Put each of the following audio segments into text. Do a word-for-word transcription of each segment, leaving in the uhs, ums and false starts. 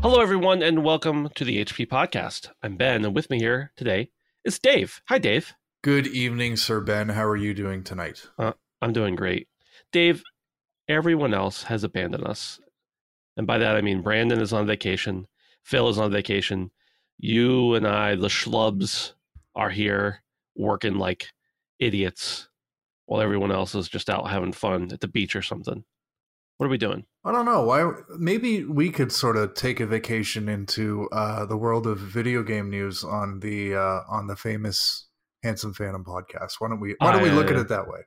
Hello, everyone, and welcome to the H P Podcast. I'm Ben, and with me here today is Dave. Hi, Dave. Good evening, Sir Ben. How are you doing tonight? Uh, I'm doing great. Dave, everyone else has abandoned us. And by that, I mean Brandon is on vacation. Phil is on vacation. You and I, the schlubs, are here working like idiots while everyone else is just out having fun at the beach or something. What are we doing? I don't know. Why? Maybe we could sort of take a vacation into uh, the world of video game news on the uh, on the famous Handsome Phantom podcast. Why don't we? Why don't I, we look uh, at it that way?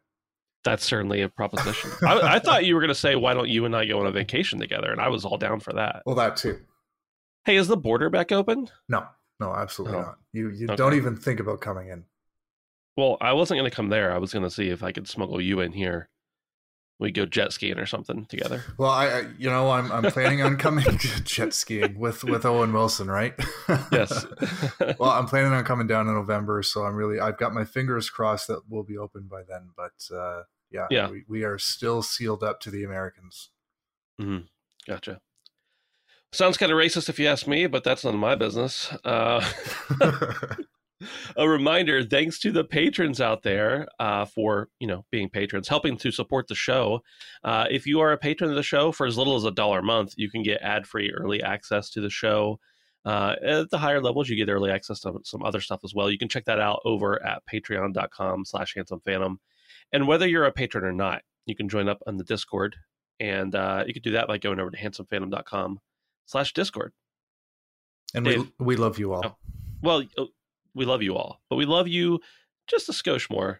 That's certainly a proposition. I, I thought you were going to say, "Why don't you and I go on a vacation together?" And I was all down for that. Well, that too. Hey, is the border back open? No, no, absolutely oh. not. You you okay. don't even think about coming in. Well, I wasn't going to come there. I was going to see if I could smuggle you in here. We go jet skiing or something together. Well, I, I you know, I'm I'm planning on coming jet skiing with, with Owen Wilson, right? Yes. Well, I'm planning on coming down in November, so I'm really I've got my fingers crossed that we'll be open by then. But uh, yeah, yeah. We, we are still sealed up to the Americans. Mm-hmm. Gotcha. Sounds kind of racist if you ask me, but that's none of my business. Uh, A reminder, thanks to the patrons out there uh, for, you know, being patrons, helping to support the show. Uh, if you are a patron of the show for as little as a dollar a month, you can get ad-free early access to the show. Uh, at the higher levels, you get early access to some other stuff as well. You can check that out over at patreon dot com slash handsome phantom. And whether you're a patron or not, you can join up on the Discord. And uh, you can do that by going over to handsome phantom dot com slash discord. And Dave, we, we love you all. Oh, well, we love you all, but we love you just a skosh more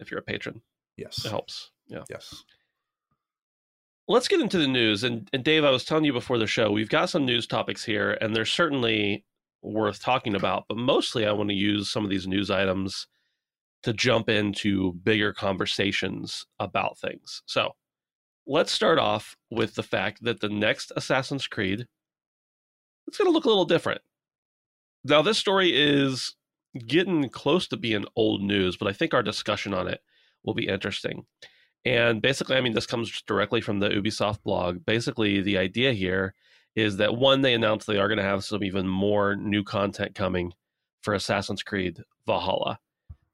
if you're a patron. Yes. It helps. Yeah. Yes. Let's get into the news. And, and Dave, I was telling you before the show, we've got some news topics here, and they're certainly worth talking about. But mostly I want to use some of these news items to jump into bigger conversations about things. So let's start off with the fact that the next Assassin's Creed, it's going to look a little different. Now, this story is getting close to being old news, but I think our discussion on it will be interesting. And basically, I mean, this comes directly from the Ubisoft blog. Basically, the idea here is that, one, they announced they are going to have some even more new content coming for Assassin's Creed Valhalla,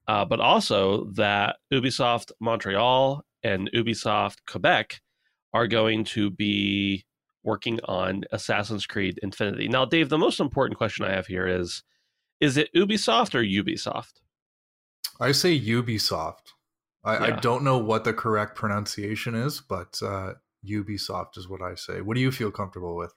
uh, but also that Ubisoft Montreal and Ubisoft Quebec are going to be working on Assassin's Creed Infinity. Now, Dave, the most important question I have here is, is it Ubisoft or Ubisoft? I say Ubisoft. I, yeah. I don't know what the correct pronunciation is, but uh, Ubisoft is what I say. What do you feel comfortable with?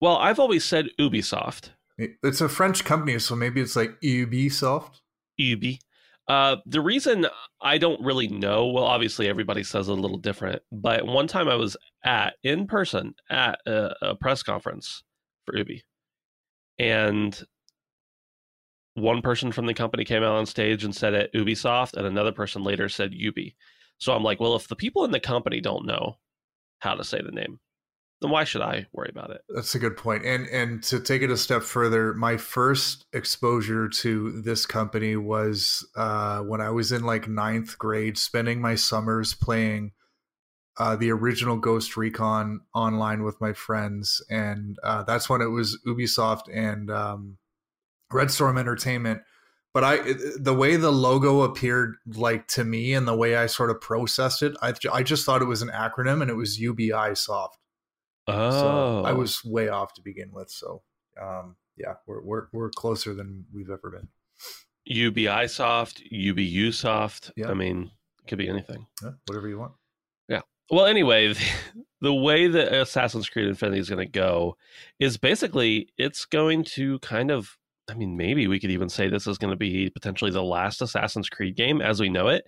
Well, I've always said Ubisoft. It's a French company, so maybe it's like Ubisoft. Ubi. Uh, the reason I don't really know, well, obviously everybody says a little different, but one time I was at, in person, at a, a press conference for Ubi, and one person from the company came out on stage and said it Ubisoft, and another person later said Ubi. So I'm like, well, if the people in the company don't know how to say the name, then why should I worry about it? That's a good point. And and to take it a step further, my first exposure to this company was uh, when I was in like ninth grade, spending my summers playing uh, the original Ghost Recon online with my friends. And uh, that's when it was Ubisoft and um, Red Storm Entertainment. But I, the way the logo appeared, like to me, and the way I sort of processed it, I, I just thought it was an acronym, and it was Ubisoft. Oh, so I was way off to begin with. So, um, yeah, we're, we're, we're closer than we've ever been. Ubisoft, Ubisoft. Yeah. I mean, it could be anything. Yeah, whatever you want. Yeah. Well, anyway, the, the way that Assassin's Creed Infinity is going to go is basically it's going to kind of, I mean, maybe we could even say this is going to be potentially the last Assassin's Creed game as we know it.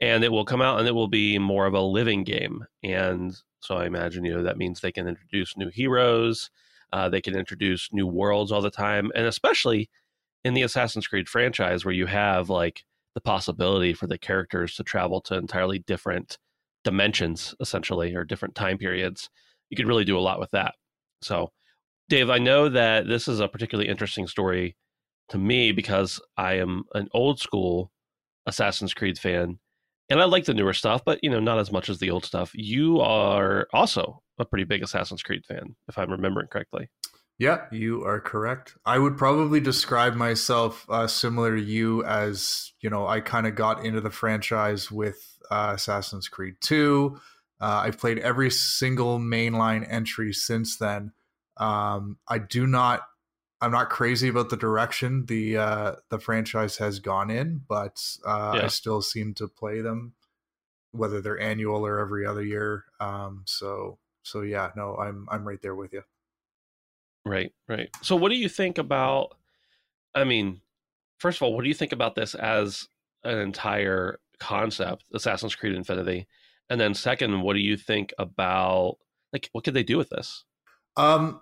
And it will come out and it will be more of a living game. And so I imagine, you know, that means they can introduce new heroes. Uh, they can introduce new worlds all the time. And especially in the Assassin's Creed franchise, where you have like the possibility for the characters to travel to entirely different dimensions, essentially, or different time periods. You could really do a lot with that. So, Dave, I know that this is a particularly interesting story to me because I am an old school Assassin's Creed fan. And I like the newer stuff, but, you know, not as much as the old stuff. You are also a pretty big Assassin's Creed fan, if I'm remembering correctly. Yeah, you are correct. I would probably describe myself uh, similar to you as, you know, I kind of got into the franchise with uh, Assassin's Creed two. Uh, I've played every single mainline entry since then. Um, I do not, I'm not crazy about the direction the uh, the franchise has gone in, but uh, yeah. I still seem to play them, whether they're annual or every other year. Um, so so yeah, no, I'm I'm right there with you. Right, right. So what do you think about? I mean, first of all, what do you think about this as an entire concept, Assassin's Creed Infinity? And then second, what do you think about like what could they do with this? Um.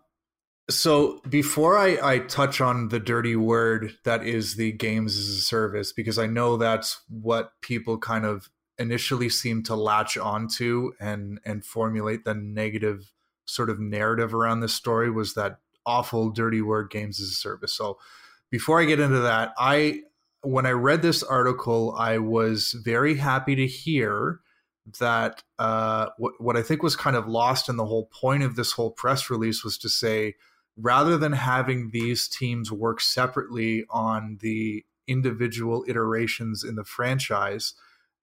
So before I, I touch on the dirty word that is the games as a service, because I know that's what people kind of initially seem to latch onto and, and formulate the negative sort of narrative around this story, was that awful dirty word games as a service. So before I get into that, I when I read this article, I was very happy to hear that uh, what, what I think was kind of lost in the whole point of this whole press release was to say, rather than having these teams work separately on the individual iterations in the franchise,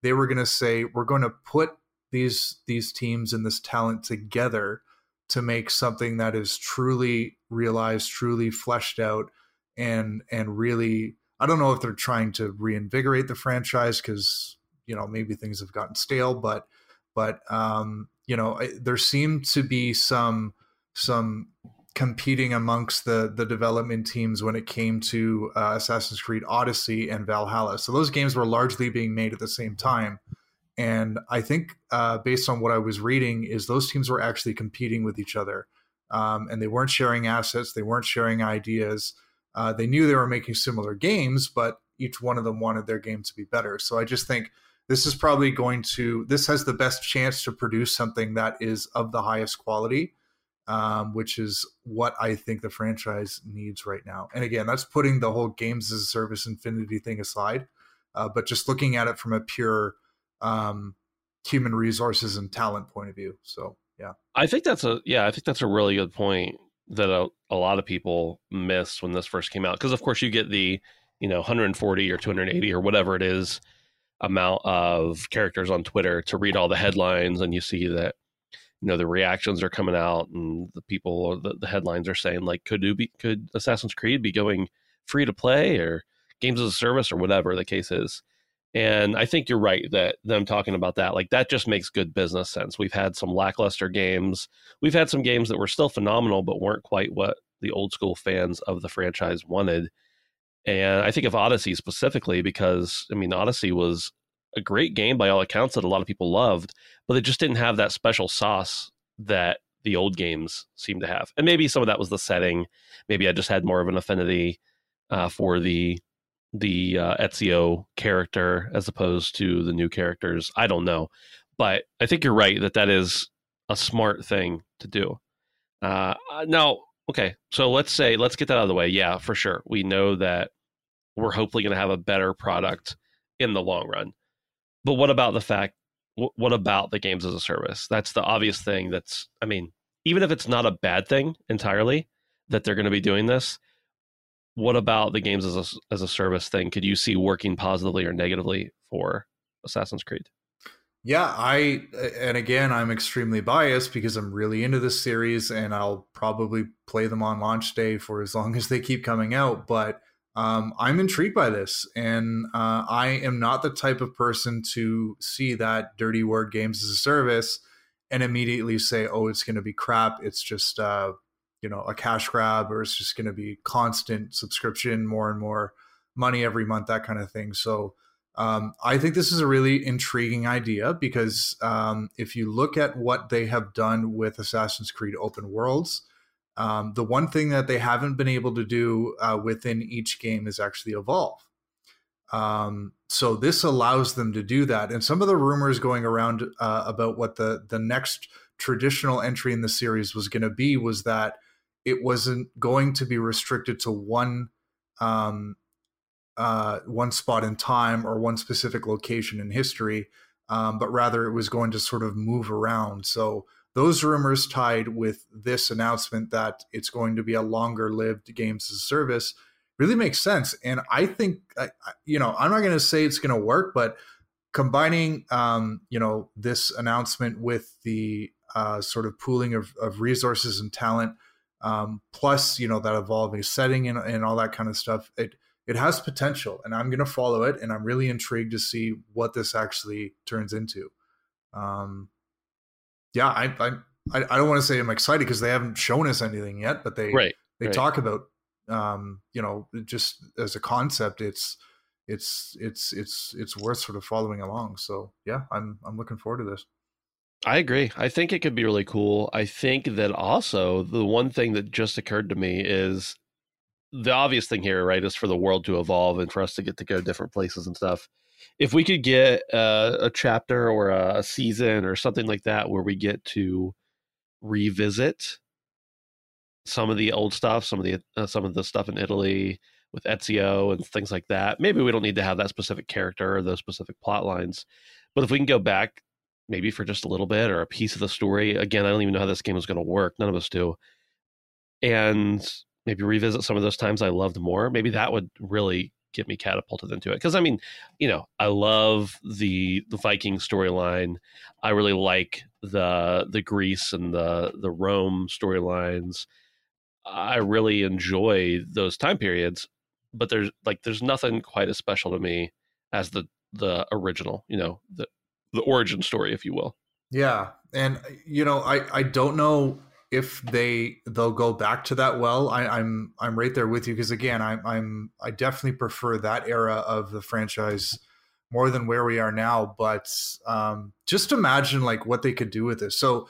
they were going to say, we're going to put these these teams and this talent together to make something that is truly realized, truly fleshed out, and and really, I don't know if they're trying to reinvigorate the franchise because, you know, maybe things have gotten stale, but but um, you know, I, there seemed to be some some competing amongst the the development teams when it came to uh, Assassin's Creed Odyssey and Valhalla. So those games were largely being made at the same time, and I think uh, based on what I was reading, is those teams were actually competing with each other, um, and they weren't sharing assets, they weren't sharing ideas. Uh, they knew they were making similar games, but each one of them wanted their game to be better. So I just think this is probably going to this has the best chance to produce something that is of the highest quality. Um, which is what I think the franchise needs right now. And again, that's putting the whole games as a service Infinity thing aside, uh, but just looking at it from a pure um, human resources and talent point of view. So, yeah, I think that's a yeah, I think that's a really good point that a, a lot of people missed when this first came out. Because of course you get the, you know, one hundred forty or two hundred eighty or whatever it is amount of characters on Twitter to read all the headlines, and you see that, you know, the reactions are coming out and the people, the, the headlines are saying like, could Ubi, could Assassin's Creed be going free to play or games as a service or whatever the case is. And I think you're right that them talking about that, like that just makes good business sense. We've had some lackluster games. We've had some games that were still phenomenal, but weren't quite what the old school fans of the franchise wanted. And I think of Odyssey specifically because, I mean, Odyssey was a great game by all accounts that a lot of people loved, but it just didn't have that special sauce that the old games seem to have. And maybe some of that was the setting. Maybe I just had more of an affinity uh, for the the uh, Ezio character as opposed to the new characters. I don't know, but I think you're right that that is a smart thing to do. Uh, now, okay, so let's say let's get that out of the way. Yeah, for sure. We know that we're hopefully going to have a better product in the long run. But what about the fact, what about the games as a service? That's the obvious thing that's, I mean, even if it's not a bad thing entirely that they're going to be doing this, what about the games as a, as a service thing could you see working positively or negatively for Assassin's Creed? Yeah, I, and again, I'm extremely biased because I'm really into this series and I'll probably play them on launch day for as long as they keep coming out. But um, I'm intrigued by this. And uh, I am not the type of person to see that dirty word games as a service and immediately say, oh, it's going to be crap. It's just, uh, you know, a cash grab, or it's just going to be constant subscription, more and more money every month, that kind of thing. So um, I think this is a really intriguing idea, because um, if you look at what they have done with Assassin's Creed open worlds, um, the one thing that they haven't been able to do uh, within each game is actually evolve. Um, so this allows them to do that. And some of the rumors going around uh, about what the, the next traditional entry in the series was going to be was that it wasn't going to be restricted to one um, uh, one spot in time or one specific location in history, um, but rather it was going to sort of move around. So those rumors tied with this announcement that it's going to be a longer-lived games as a service really makes sense. And I think, you know, I'm not going to say it's going to work, but combining, um, you know, this announcement with the uh, sort of pooling of, of resources and talent, um, plus, you know, that evolving setting and, and all that kind of stuff, it it has potential, and I'm going to follow it. And I'm really intrigued to see what this actually turns into. Um, yeah, I, I, I don't want to say I'm excited because they haven't shown us anything yet, but they, right, they right. talk about um you know, just as a concept, it's it's it's it's it's worth sort of following along. So yeah, i'm i'm looking forward to this. I agree. I think it could be really cool. I think that also the one thing that just occurred to me is the obvious thing here, right, is for the world to evolve and for us to get to go different places and stuff. If we could get uh, a chapter or a season or something like that where we get to revisit some of the old stuff, some of the uh, some of the stuff in Italy with Ezio and things like that. Maybe we don't need to have that specific character or those specific plot lines, but if we can go back maybe for just a little bit or a piece of the story, again, I don't even know how this game is going to work. None of us do. And maybe revisit some of those times I loved more. Maybe that would really get me catapulted into it. Because, I mean, you know, I love the the Viking storyline. I really like the the Greece and the the Rome storylines. I really enjoy those time periods, but there's like there's nothing quite as special to me as the the original, you know, the the origin story, if you will. Yeah, and you know, I I don't know if they they'll go back to that well. I, I'm I'm right there with you because again, I'm I'm I definitely prefer that era of the franchise more than where we are now. But um, just imagine like what they could do with this. So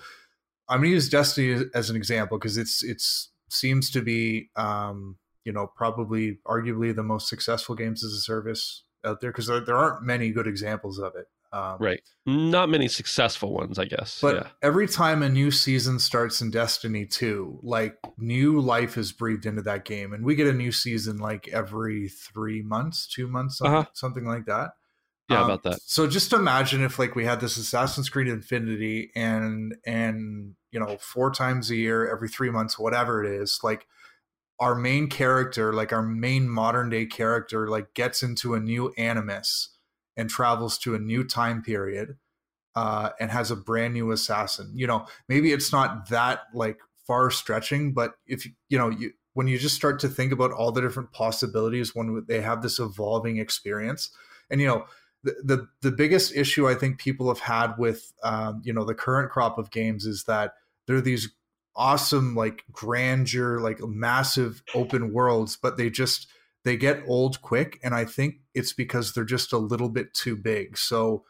I'm gonna use Destiny as an example because it's it's. seems to be, um, you know, probably arguably the most successful games as a service out there because there, there aren't many good examples of it. Um, right. Not many successful ones, I guess. But yeah. Every time a new season starts in Destiny two, like new life is breathed into that game. And we get a new season like every three months, two months, something, uh-huh. something like that. Yeah, um, about that. So just imagine if like we had this Assassin's Creed Infinity and and you know, four times a year, every three months, whatever it is, like our main character, like our main modern day character, like gets into a new animus and travels to a new time period uh, and has a brand new assassin. You know, maybe it's not that like far stretching, but if you know, you when you just start to think about all the different possibilities when they have this evolving experience, and you know. The, the the biggest issue I think people have had with, um, you know, the current crop of games is that there are these awesome, like grandeur, like massive open worlds, but they just, they get old quick. And I think it's because they're just a little bit too big. So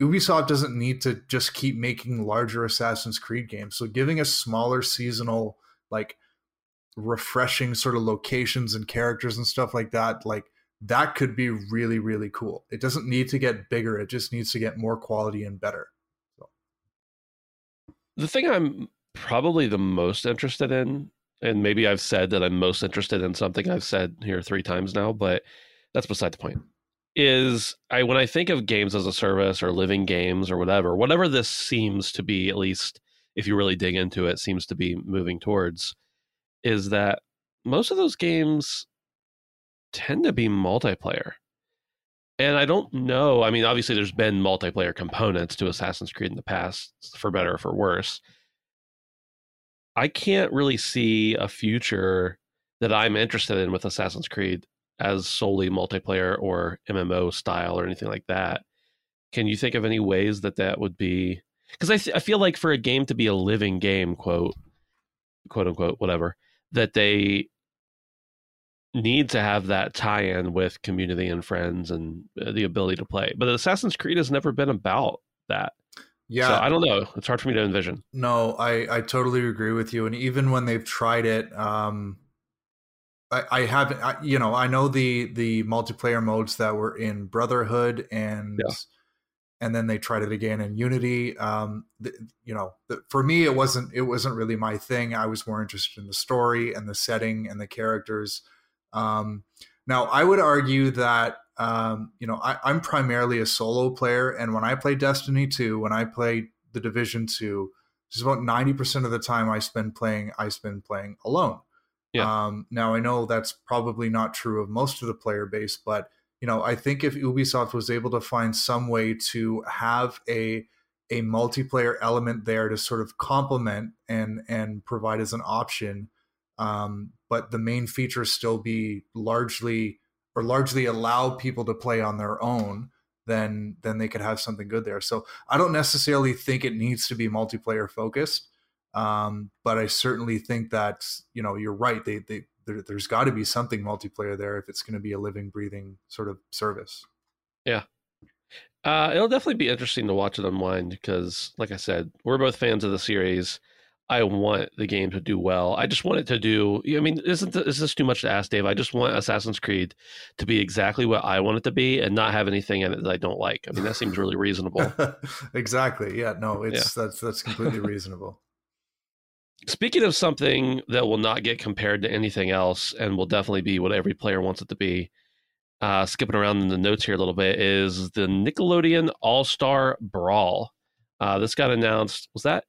Ubisoft doesn't need to just keep making larger Assassin's Creed games. So giving us smaller seasonal, like refreshing sort of locations and characters and stuff like that, like, that could be really, really cool. It doesn't need to get bigger. It just needs to get more quality and better. So. The thing I'm probably the most interested in, and maybe I've said that I'm most interested in something I've said here three times now, but that's beside the point, is I when I think of games as a service or living games or whatever, whatever this seems to be, at least if you really dig into it, seems to be moving towards, is that most of those games tend to be multiplayer. And I don't know. I mean, obviously there's been multiplayer components to Assassin's Creed in the past, for better or for worse. I can't really see a future that I'm interested in with Assassin's Creed as solely multiplayer or M M O style or anything like that. Can you think of any ways that that would be? Because I, th- I feel like for a game to be a living game, quote, quote unquote, whatever, that they need to have that tie-in with community and friends and the ability to play. But Assassin's Creed has never been about that. Yeah. So I don't know. It's hard for me to envision. No, I, I totally agree with you. And even when they've tried it, um, I, I haven't, I, you know, I know the, the multiplayer modes that were in Brotherhood and, yeah. and then they tried it again in Unity. Um, the, you know, the, for me, it wasn't, it wasn't really my thing. I was more interested in the story and the setting and the characters. Um, now I would argue that, um, you know, I, I'm primarily a solo player. And when I play Destiny two, when I play The Division two, just about ninety percent of the time I spend playing, I spend playing alone. Yeah. Um, now I know that's probably not true of most of the player base, but you know, I think if Ubisoft was able to find some way to have a, a multiplayer element there to sort of complement and, and provide as an option, um, but the main features still be largely or largely allow people to play on their own, then then they could have something good there. So I don't necessarily think it needs to be multiplayer focused, um, but I certainly think that, you know, you're right. They, they, there, there's got to be something multiplayer there if it's going to be a living, breathing sort of service. Yeah. Uh, it'll definitely be interesting to watch it unwind because, like I said, we're both fans of the series. I want the game to do well. I just want it to do... I mean, isn't is this too much to ask, Dave? I just want Assassin's Creed to be exactly what I want it to be and not have anything in it that I don't like. I mean, that seems really reasonable. Exactly. Yeah, no, it's yeah. that's that's completely reasonable. Speaking of something that will not get compared to anything else and will definitely be what every player wants it to be, uh, skipping around in the notes here a little bit, is the Nickelodeon All-Star Brawl. Uh, this got announced... Was that...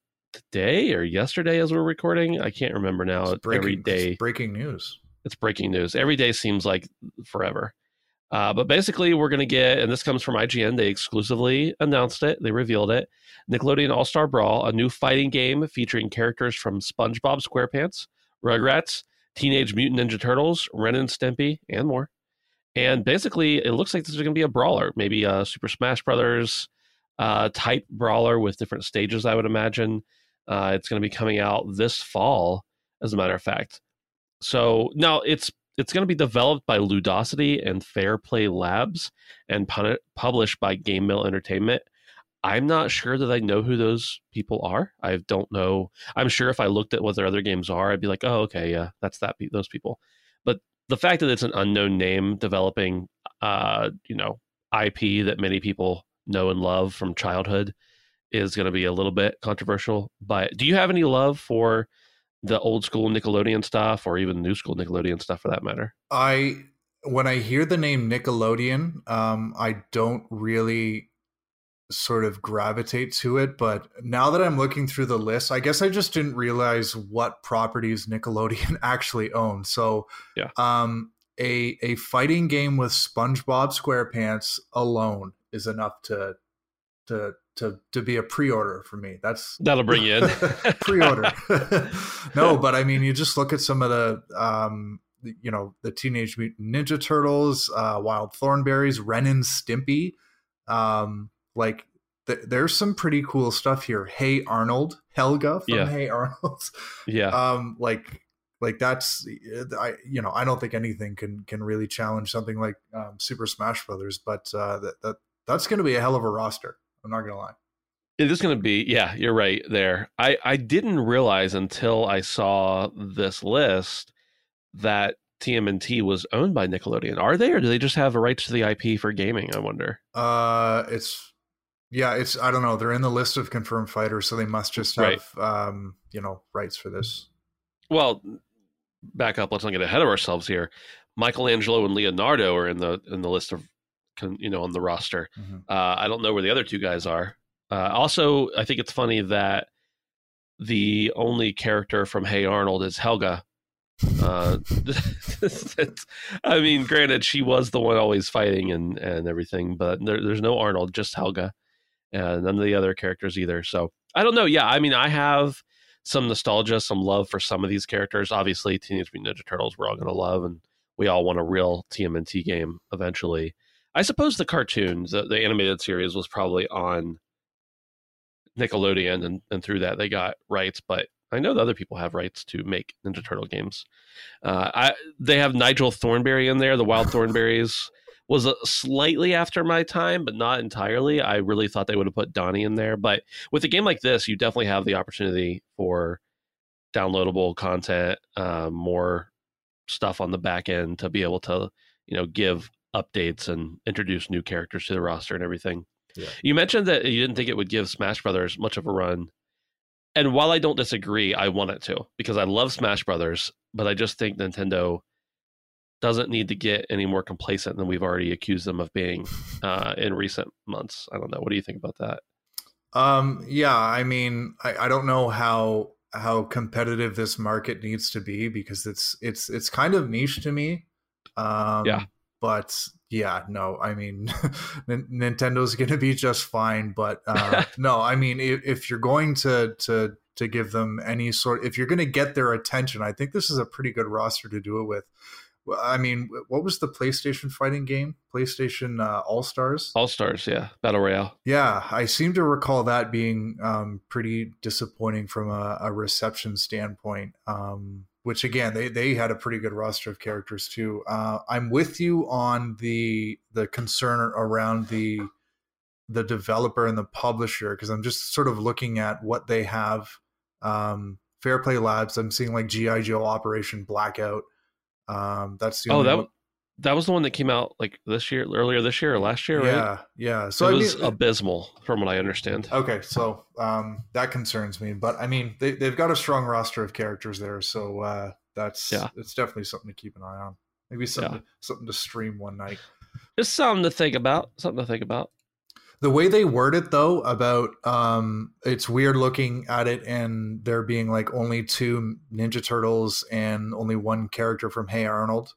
today or yesterday as we're recording? I can't remember now. It's breaking, every day it's breaking news it's breaking news every day seems like forever, uh but basically we're gonna get, and this comes from I G N, they exclusively announced it, they revealed it, Nickelodeon All-Star Brawl, a new fighting game featuring characters from SpongeBob SquarePants, Rugrats, Teenage Mutant Ninja Turtles, Ren and Stimpy, and more. And basically it looks like this is gonna be a brawler, maybe a Super Smash Brothers uh type brawler with different stages, I would imagine. Uh, it's going to be coming out this fall, as a matter of fact. So now it's it's going to be developed by Ludosity and Fair Play Labs and pun- published by Game Mill Entertainment. I'm not sure that I know who those people are. I don't know. I'm sure if I looked at what their other games are, I'd be like, oh, okay, yeah, that's that those people. But the fact that it's an unknown name developing, uh, you know, I P that many people know and love from childhood is going to be a little bit controversial. But do you have any love for the old school Nickelodeon stuff or even new school Nickelodeon stuff for that matter? I, when I hear the name Nickelodeon, um, I don't really sort of gravitate to it. But now that I'm looking through the list, I guess I just didn't realize what properties Nickelodeon actually owned. So yeah. um, a, a fighting game with SpongeBob SquarePants alone is enough to, to, to to be a pre-order for me. That's that'll bring you in. Pre-order. No, but I mean, you just look at some of the, um, you know, the Teenage Mutant Ninja Turtles, uh, Wild Thornberries, Ren and Stimpy. Um, like th- there's some pretty cool stuff here. Hey Arnold, Helga from yeah. Hey Arnold. Yeah. Um, like, like that's, I, you know, I don't think anything can, can really challenge something like um, Super Smash Brothers, but uh, that, that that's going to be a hell of a roster. I'm not going to lie. It is going to be. Yeah, you're right there. I, I didn't realize until I saw this list that T M N T was owned by Nickelodeon. Are they, or do they just have a rights to the I P for gaming? I wonder. Uh, it's yeah, it's I don't know. They're in the list of confirmed fighters, so they must just have, right. um, you know, rights for this. Well, back up. Let's not get ahead of ourselves here. Michelangelo and Leonardo are in the in the list of, you know, on the roster. Mm-hmm. Uh, I don't know where the other two guys are. Uh, also, I think it's funny that the only character from Hey Arnold is Helga. Uh, I mean, granted, she was the one always fighting and, and everything, but there, there's no Arnold, just Helga, and none of the other characters either. So I don't know. Yeah, I mean, I have some nostalgia, some love for some of these characters. Obviously, Teenage Mutant Ninja Turtles we're all going to love and we all want a real T M N T game eventually. I suppose the cartoons, the, the animated series was probably on Nickelodeon, and, and through that they got rights, but I know that other people have rights to make Ninja Turtle games. Uh, I They have Nigel Thornberry in there. The Wild Thornberries was a, slightly after my time, but not entirely. I really thought they would have put Donnie in there. But with a game like this, you definitely have the opportunity for downloadable content, uh, more stuff on the back end to be able to, you know, give updates and introduce new characters to the roster and everything. Yeah. You mentioned that you didn't think it would give Smash Brothers much of a run. And while I don't disagree, I want it to, because I love Smash Brothers, but I just think Nintendo doesn't need to get any more complacent than we've already accused them of being uh, in recent months. I don't know. What do you think about that? Um, yeah, I mean, I, I don't know how how competitive this market needs to be, because it's it's it's kind of niche to me. Um, yeah. But yeah, no, I mean, Nintendo's going to be just fine. But uh, no, I mean, if, if you're going to to to give them any sort, if you're going to get their attention, I think this is a pretty good roster to do it with. I mean, what was the PlayStation fighting game? PlayStation uh, All Stars? All Stars, yeah. Battle Royale. Yeah, I seem to recall that being um, pretty disappointing from a, a reception standpoint. Um Which again, they they had a pretty good roster of characters too. Uh, I'm with you on the the concern around the the developer and the publisher, because I'm just sort of looking at what they have. Um, Fairplay Labs. I'm seeing like G I. Joe Operation Blackout. Um, that's the oh only that one. That was the one that came out like this year, earlier this year or last year, right? Yeah, yeah. So it I was mean, abysmal, from what I understand. Okay, so um, that concerns me, but I mean, they, they've got a strong roster of characters there, so uh, that's yeah. it's definitely something to keep an eye on. Maybe something yeah. to, something to stream one night. Just something to think about. Something to think about. The way they word it, though, about um, it's weird looking at it and there being like only two Ninja Turtles and only one character from Hey Arnold.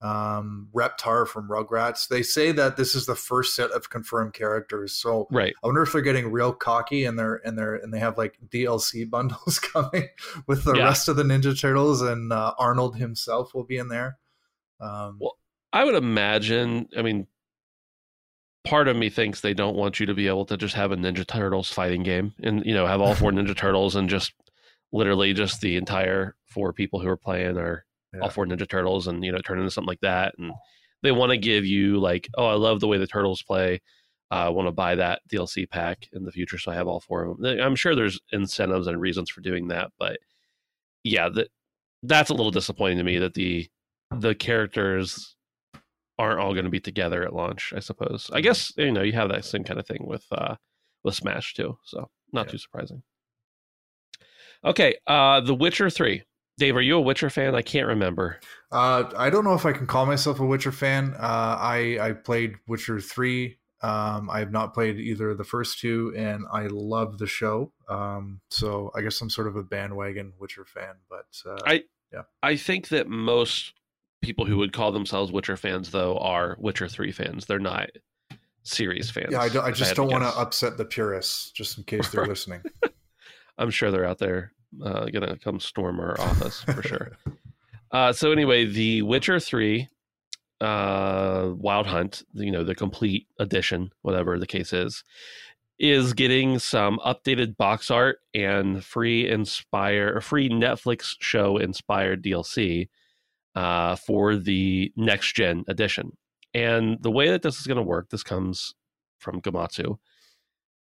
um Reptar from Rugrats. They say that this is the first set of confirmed characters, so right. I wonder if they're getting real cocky and they're and they're and they have like D L C bundles coming with the yeah. rest of the Ninja Turtles, and uh, Arnold himself will be in there. Um well, I would imagine, I mean, part of me thinks they don't want you to be able to just have a Ninja Turtles fighting game and, you know, have all four Ninja Turtles and just literally just the entire four people who are playing are Yeah. all four Ninja Turtles, and, you know, turn into something like that. And they want to give you like, oh, I love the way the turtles play. Uh, I want to buy that D L C pack in the future, so I have all four of them. I'm sure there's incentives and reasons for doing that, but yeah, that that's a little disappointing to me that the the characters aren't all going to be together at launch. I suppose. I guess, you know, you have that same kind of thing with uh, with Smash too, so not yeah. too surprising. Okay, uh, The Witcher three. Dave, are you a Witcher fan? I can't remember. Uh, I don't know if I can call myself a Witcher fan. Uh, I, I played Witcher three. Um, I have not played either of the first two, and I love the show. Um, so I guess I'm sort of a bandwagon Witcher fan. But uh, I, yeah. I think that most people who would call themselves Witcher fans, though, are Witcher three fans. They're not series fans. Yeah, I, don't, I just I don't want to upset the purists, just in case they're listening. I'm sure they're out there. Uh, gonna come storm our office for sure. uh, so anyway, The Witcher three, uh, Wild Hunt, you know, the complete edition, whatever the case is, is getting some updated box art and free Inspire, or free Netflix show Inspired D L C uh, for the next gen edition. And the way that this is gonna work, this comes from Gamatsu,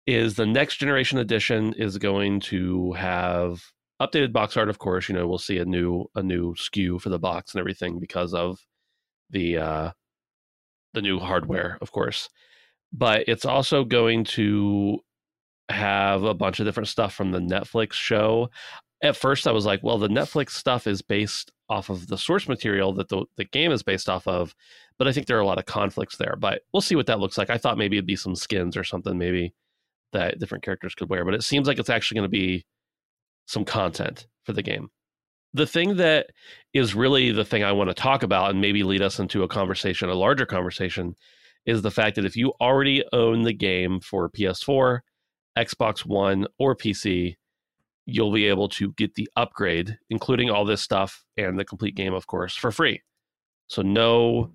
is the next generation edition is going to have updated box art, of course. You know, we'll see a new a new S K U for the box and everything because of the uh, the new hardware, of course. But it's also going to have a bunch of different stuff from the Netflix show. At first, I was like, well, the Netflix stuff is based off of the source material that the, the game is based off of. But I think there are a lot of conflicts there. But we'll see what that looks like. I thought maybe it'd be some skins or something, maybe, that different characters could wear. But it seems like it's actually going to be some content for the game. The thing that is really the thing I want to talk about and maybe lead us into a conversation, a larger conversation, is the fact that if you already own the game for P S four, Xbox One, or P C, you'll be able to get the upgrade, including all this stuff and the complete game, of course, for free. So no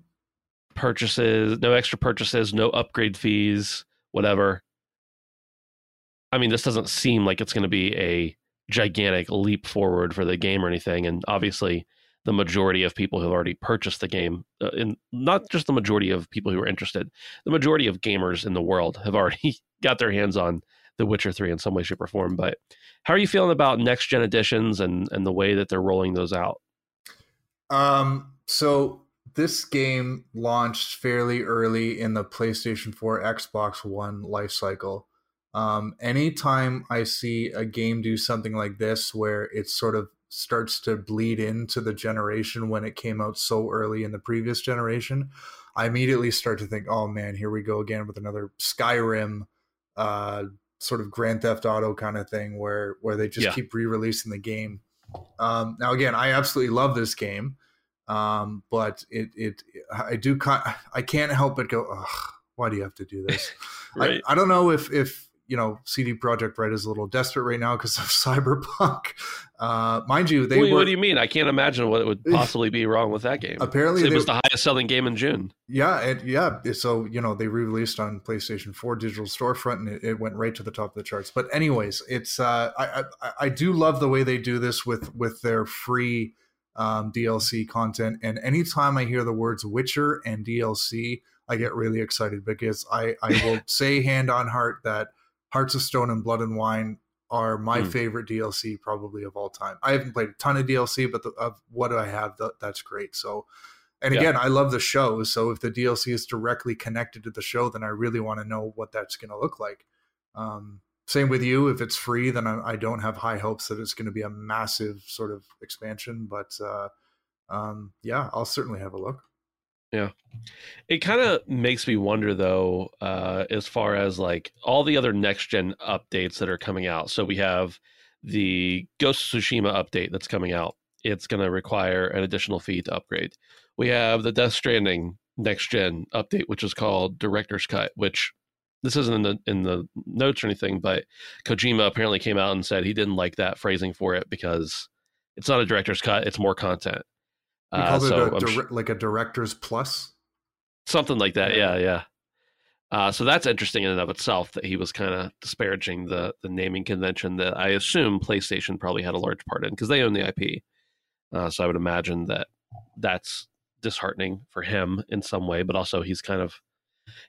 purchases, no extra purchases, no upgrade fees, whatever. I mean, this doesn't seem like it's going to be a gigantic leap forward for the game or anything. And obviously, the majority of people who have already purchased the game, uh, and not just the majority of people who are interested, the majority of gamers in the world have already got their hands on The Witcher three in some way, shape, or form. But how are you feeling about next-gen editions and, and the way that they're rolling those out? Um, so this game launched fairly early in the PlayStation four, Xbox One life cycle. Um, anytime I see a game do something like this, where it sort of starts to bleed into the generation when it came out so early in the previous generation, I immediately start to think, oh man, here we go again with another Skyrim, uh, sort of Grand Theft Auto kind of thing where, where they just yeah. keep re-releasing the game. Um, now again, I absolutely love this game. Um, but it, it, I do, I can't help but go, ugh, why do you have to do this? right. I, I don't know if, if, you know, C D Projekt Red is a little desperate right now because of Cyberpunk. Uh, mind you, they what, were, what do you mean? I can't imagine what it would possibly be wrong with that game. Apparently it they, was the highest selling game in June. Yeah. And yeah. So, you know, they re-released on PlayStation four digital storefront and it, it went right to the top of the charts. But anyways, it's, uh, I, I, I do love the way they do this with, with their free, um, D L C content. And anytime I hear the words Witcher and D L C, I get really excited because I, I will say hand on heart that Hearts of Stone and Blood and Wine are my mm. favorite D L C probably of all time. I haven't played a ton of D L C, but the, of what I have, the, that's great. So, and yeah. again, I love the show. So if the D L C is directly connected to the show, then I really want to know what that's going to look like. Um, same with you. If it's free, then I, I don't have high hopes that it's going to be a massive sort of expansion. But uh, um, yeah, I'll certainly have a look. Yeah, it kind of makes me wonder, though, uh, as far as like all the other next gen updates that are coming out. So we have the Ghost of Tsushima update that's coming out. It's going to require an additional fee to upgrade. We have the Death Stranding next gen update, which is called Director's Cut, which this isn't in the in the notes or anything. But Kojima apparently came out and said he didn't like that phrasing for it because it's not a director's cut. It's more content. We called uh, so it a, dir- like a Director's Plus? Something like that, yeah, yeah. Uh, so that's interesting in and of itself that he was kind of disparaging the the naming convention that I assume PlayStation probably had a large part in because they own the I P. Uh, so I would imagine that that's disheartening for him in some way, but also he's kind of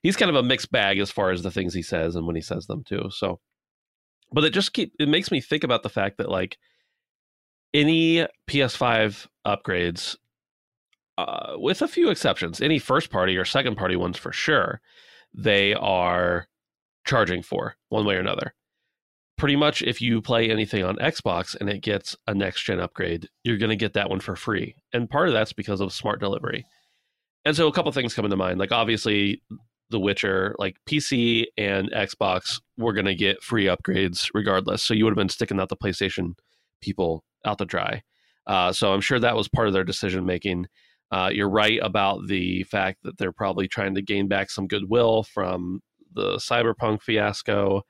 he's kind of a mixed bag as far as the things he says and when he says them too. So, but it just keep it makes me think about the fact that like any P S five upgrades. Uh, with a few exceptions, any first party or second party ones for sure, they are charging for one way or another. Pretty much if you play anything on Xbox and it gets a next gen upgrade, you're going to get that one for free. And part of that's because of smart delivery. And so a couple things come into mind. Like obviously The Witcher, like P C and Xbox, we're going to get free upgrades regardless. So you would have been sticking out the PlayStation people out to dry. Uh, so I'm sure that was part of their decision making. Uh, you're right about the fact that they're probably trying to gain back some goodwill from the Cyberpunk fiasco.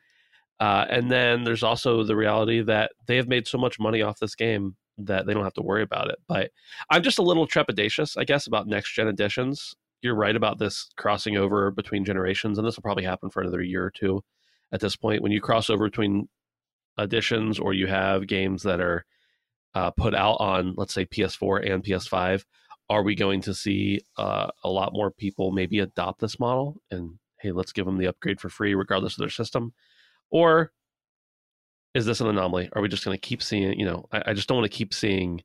Uh, and then there's also the reality that they have made so much money off this game that they don't have to worry about it. But I'm just a little trepidatious, I guess, about next-gen editions. You're right about this crossing over between generations, and this will probably happen for another year or two at this point. When you cross over between editions or you have games that are uh, put out on, let's say, P S four and P S five, are we going to see uh, a lot more people maybe adopt this model and, hey, let's give them the upgrade for free regardless of their system? Or is this an anomaly? Are we just going to keep seeing, you know, I, I just don't want to keep seeing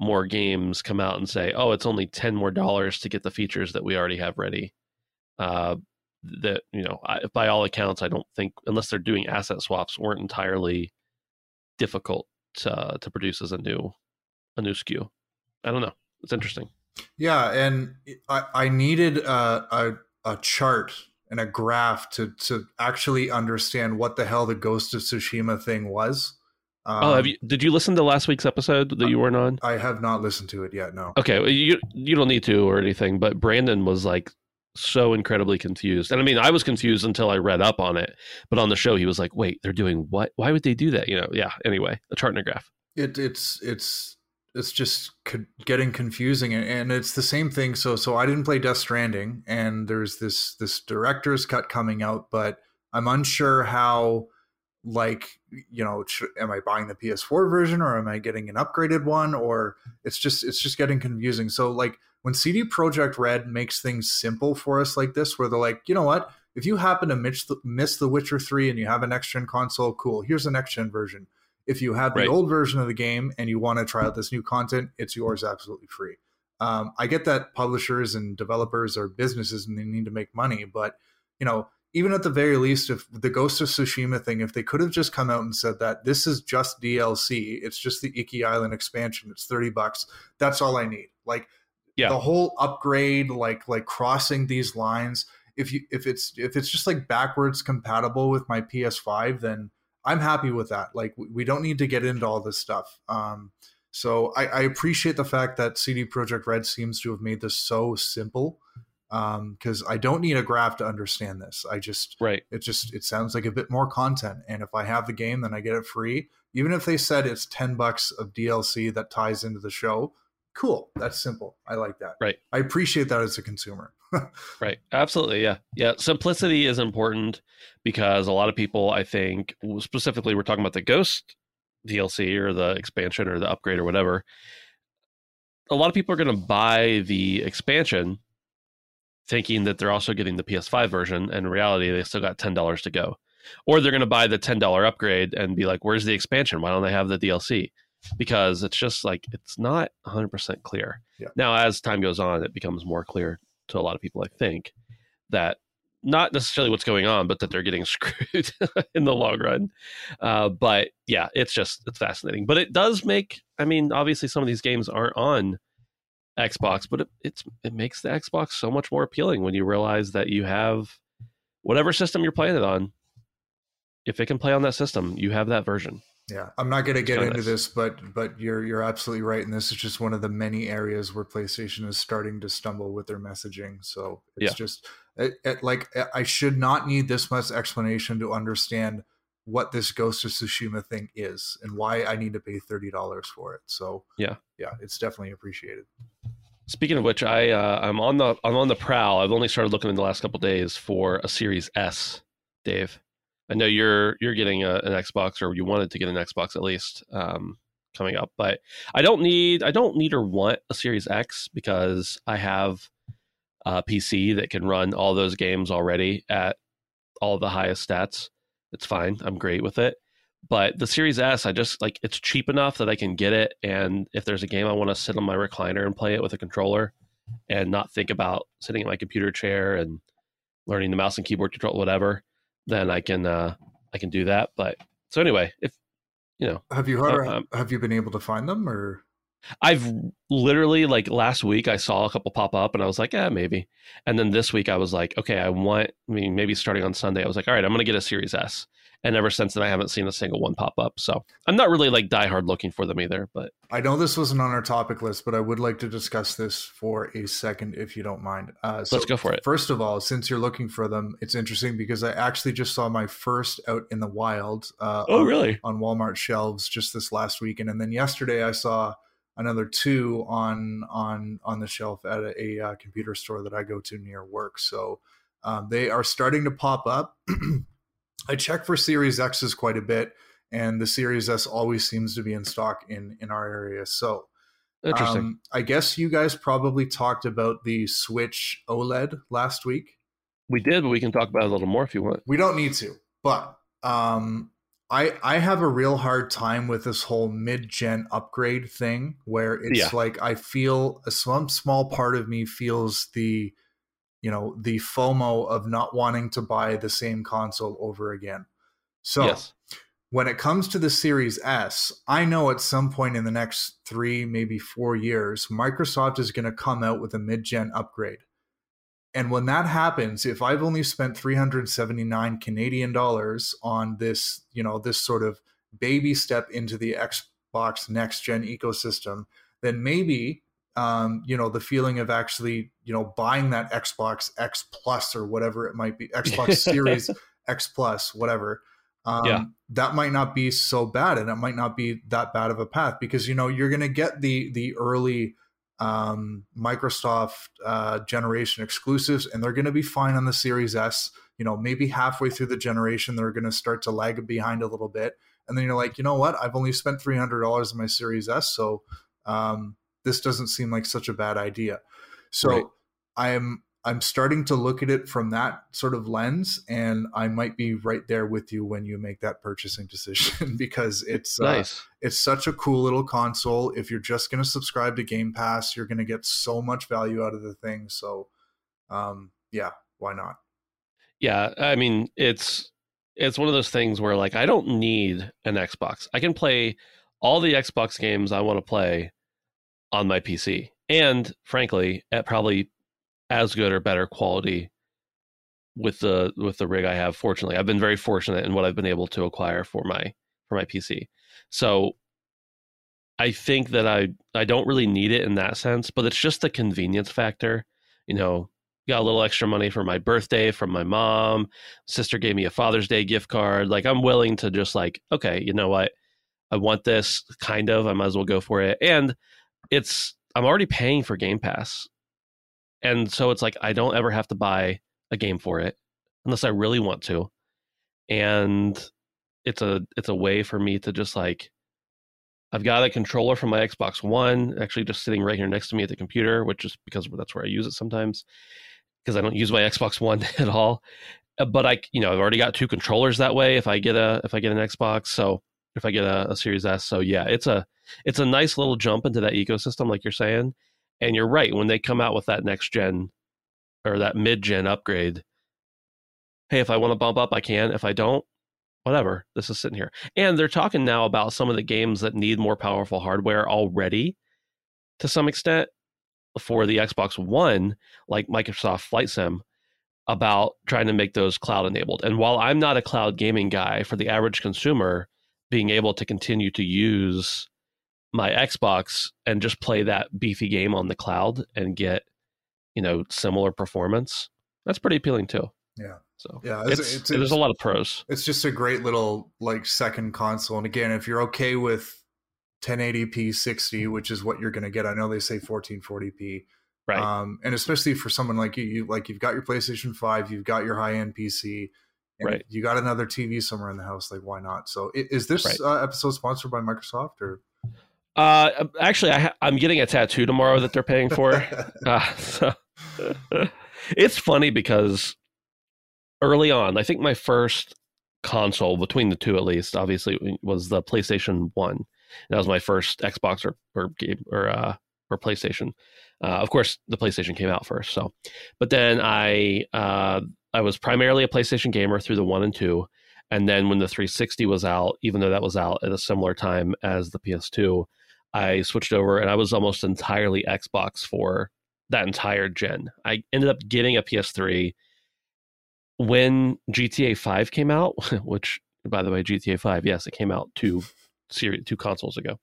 more games come out and say, oh, it's only ten more dollars to get the features that we already have ready. Uh, that, you know, I, by all accounts, I don't think, unless they're doing asset swaps, weren't entirely difficult to, to produce as a new, a new S K U. I don't know. It's interesting. Yeah, and I, I needed a, a a chart and a graph to to actually understand what the hell the Ghost of Tsushima thing was. Um, oh, have you? Did you listen to last week's episode that you weren't on? I have not listened to it yet. No. Okay, well, you you don't need to or anything, but Brandon was like so incredibly confused, and I mean, I was confused until I read up on it. But on the show, he was like, "Wait, they're doing what? Why would they do that?" You know? Yeah. Anyway, a chart and a graph. It it's it's. it's just co- getting confusing, and, and it's the same thing. So, so I didn't play Death Stranding, and there's this, this director's cut coming out, but I'm unsure how, like, you know, sh- am I buying the P S four version, or am I getting an upgraded one? Or it's just, it's just getting confusing. So like when C D Projekt Red makes things simple for us like this, where they're like, you know what, if you happen to miss the, miss the Witcher three and you have a next-gen console, cool, here's a next-gen version. If you have the right. old version of the game and you want to try out this new content, it's yours absolutely free. Um, I get that publishers and developers are businesses and they need to make money, but you know, even at the very least, if the Ghost of Tsushima thing, if they could have just come out and said that this is just D L C, it's just the Iki Island expansion, it's thirty bucks, that's all I need. Like yeah. the whole upgrade, like like crossing these lines. If you if it's if it's just like backwards compatible with my P S five, then I'm happy with that. Like, we don't need to get into all this stuff. Um, so I, I appreciate the fact that C D Projekt Red seems to have made this so simple, because um, I don't need a graph to understand this. I just, right. it just, it sounds like a bit more content. And if I have the game, then I get it free. Even if they said it's ten bucks of D L C that ties into the show. Cool. That's simple. I like that. Right. I appreciate that as a consumer. Right. Absolutely. Yeah. Yeah. Simplicity is important because a lot of people, I think, specifically we're talking about the Ghost D L C or the expansion or the upgrade or whatever. A lot of people are going to buy the expansion thinking that they're also getting the P S five version. And in reality, they still got ten dollars to go. Or they're going to buy the ten dollars upgrade and be like, where's the expansion? Why don't they have the D L C? Because it's just like, it's not one hundred percent clear. Yeah. Now, as time goes on, it becomes more clear to a lot of people, I think, that not necessarily what's going on, but that they're getting screwed in the long run. Uh, but yeah, it's just, it's fascinating. But it does make, I mean, obviously some of these games aren't on Xbox, but it, it's, it makes the Xbox so much more appealing when you realize that you have whatever system you're playing it on. If it can play on that system, you have that version. Yeah, I'm not going to get into this, but but you're you're absolutely right, and this is just one of the many areas where PlayStation is starting to stumble with their messaging. So it's yeah. just it, it, like I should not need this much explanation to understand what this Ghost of Tsushima thing is and why I need to pay thirty dollars for it. So yeah, yeah, it's definitely appreciated. Speaking of which, I uh, I'm on the I'm on the prowl. I've only started looking in the last couple of days for a Series S, Dave. I know you're you're getting a, an Xbox, or you wanted to get an Xbox at least um, coming up, but I don't need I don't need or want a Series X because I have a P C that can run all those games already at all the highest stats. It's fine. I'm great with it. But the Series S, I just like it's cheap enough that I can get it. And if there's a game I want to sit on my recliner and play it with a controller and not think about sitting at my computer chair and learning the mouse and keyboard control, whatever. Then I can uh, I can do that. But so anyway, if you know, have you heard, um, have you been able to find them? Or I've literally like last week I saw a couple pop up and I was like, yeah, maybe. And then this week I was like, okay, I want. I mean, maybe starting on Sunday, I was like, all right, I'm going to get a Series S. And ever since then, I haven't seen a single one pop up. So I'm not really like diehard looking for them either. But I know this wasn't on our topic list, but I would like to discuss this for a second, if you don't mind. Uh, so Let's go for it. First of all, since you're looking for them, it's interesting because I actually just saw my first out in the wild. Uh, oh, on, really? On Walmart shelves just this last weekend. And then yesterday I saw another two on on on the shelf at a, a uh, computer store that I go to near work. So um, they are starting to pop up. I check for Series X's quite a bit, and the Series S always seems to be in stock in, in our area. So interesting. Um, I guess you guys probably talked about the Switch OLED last week. We did, but we can talk about it a little more if you want. We don't need to, but um, I I have a real hard time with this whole mid-gen upgrade thing where it's yeah. like I feel a, some small part of me feels the... you know, the FOMO of not wanting to buy the same console over again. So yes. when it comes to the Series S, I know at some point in the next three, maybe four years, Microsoft is going to come out with a mid-gen upgrade. And when that happens, if I've only spent three hundred seventy-nine Canadian dollars on this, you know, this sort of baby step into the Xbox next-gen ecosystem, then maybe... Um, you know, the feeling of actually, you know, buying that Xbox X Plus or whatever it might be, Xbox Series X Plus, whatever, um, yeah. that might not be so bad, and it might not be that bad of a path, because, you know, you're going to get the the early um, Microsoft uh, generation exclusives, and they're going to be fine on the Series S. You know, maybe halfway through the generation, they're going to start to lag behind a little bit. And then you're like, you know what? I've only spent three hundred dollars on my Series S, so um, this doesn't seem like such a bad idea. So right. I'm I'm starting to look at it from that sort of lens, and I might be right there with you when you make that purchasing decision, because it's nice. uh, it's such a cool little console. If you're just going to subscribe to Game Pass, you're going to get so much value out of the thing. So um, yeah, why not? Yeah, I mean, it's it's one of those things where, like, I don't need an Xbox. I can play all the Xbox games I want to play on my P C, and frankly, at probably as good or better quality with the with the rig I have. Fortunately, I've been very fortunate in what I've been able to acquire for my for my P C. So I think that I I don't really need it in that sense, but it's just the convenience factor, you know. Got a little extra money for my birthday from my mom. Sister gave me a Father's Day gift card. Like, I'm willing to just, like, okay, you know what? I want this, kind of. I might as well go for it. And it's, I'm already paying for Game Pass. And so it's like, I don't ever have to buy a game for it unless I really want to. And it's a, it's a way for me to just, like, I've got a controller from my Xbox One actually just sitting right here next to me at the computer, which is because that's where I use it sometimes, because I don't use my Xbox One at all. But I, you know, I've already got two controllers that way. If I get a, if I get an Xbox, so if I get a, a Series S, so yeah, it's a, it's a nice little jump into that ecosystem, like you're saying. And you're right, when they come out with that next gen or that mid gen upgrade, hey, if I want to bump up, I can. If I don't, whatever. This is sitting here, and they're talking now about some of the games that need more powerful hardware already, to some extent, for the Xbox One, like Microsoft Flight Sim, about trying to make those cloud enabled. And while I'm not a cloud gaming guy, for the average consumer, being able to continue to use my Xbox and just play that beefy game on the cloud and get, you know, similar performance, that's pretty appealing too. Yeah. So yeah, it's, it's, it's, there's a lot of pros. It's just a great little, like, second console. And again, if you're okay with ten eighty p sixty, which is what you're going to get. I know they say fourteen forty p, right? Um, and especially for someone like you, you like you've got your PlayStation five, you've got your high-end P C, and right? You got another T V somewhere in the house. Like, why not? So, is this right. uh, episode sponsored by Microsoft or? Uh, actually, I ha- I'm getting a tattoo tomorrow that they're paying for. uh, so. It's funny because early on, I think my first console, between the two at least, obviously, was the PlayStation One. That was my first Xbox or or game or uh, or PlayStation. Uh, of course, the PlayStation came out first. So, but then I uh, I was primarily a PlayStation gamer through the one and two, and then when the three sixty was out, even though that was out at a similar time as the P S two, I switched over and I was almost entirely Xbox for that entire gen. I ended up getting a P S three when G T A five came out, which, by the way, G T A five, yes, it came out too. Series two consoles ago.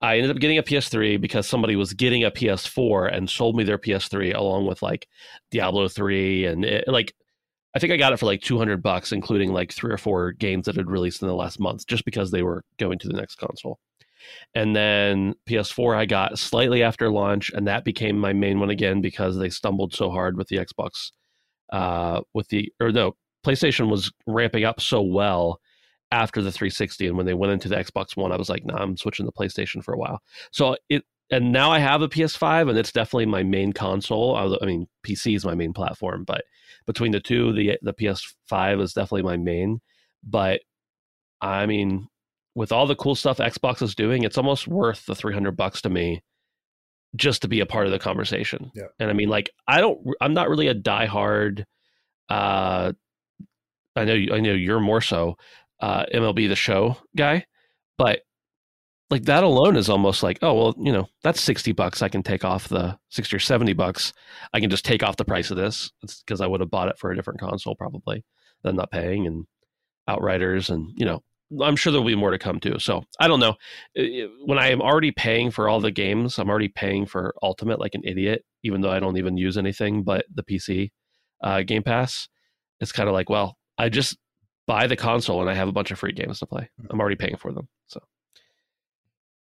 I ended up getting a P S three because somebody was getting a P S four and sold me their P S three along with, like, Diablo three and it, like, I think I got it for like two hundred bucks, including like three or four games that had released in the last month, just because they were going to the next console. And then P S four I got slightly after launch, and that became my main one again because they stumbled so hard with the Xbox, uh, with the or no PlayStation was ramping up so well after the three sixty, and when they went into the Xbox One, I was like, nah, I'm switching to PlayStation for a while. So it, and now I have a P S five, and it's definitely my main console. I, I mean, P C is my main platform, but between the two, the the P S five is definitely my main. But I mean, with all the cool stuff Xbox is doing, it's almost worth the three hundred bucks to me just to be a part of the conversation. Yeah. And I mean, like, I don't, I'm not really a diehard. Uh, I know, I know you're more so. Uh, M L B The Show guy, but like that alone is almost like, oh well, you know, that's sixty bucks I can take off the sixty or seventy bucks I can just take off the price of this, because I would have bought it for a different console probably that I'm not paying, and Outriders, and you know, I'm sure there'll be more to come too. So I don't know, when I am already paying for all the games, I'm already paying for Ultimate like an idiot, even though I don't even use anything but the P C uh, Game Pass. It's kind of like, well, I just buy the console and I have a bunch of free games to play. I'm already paying for them. So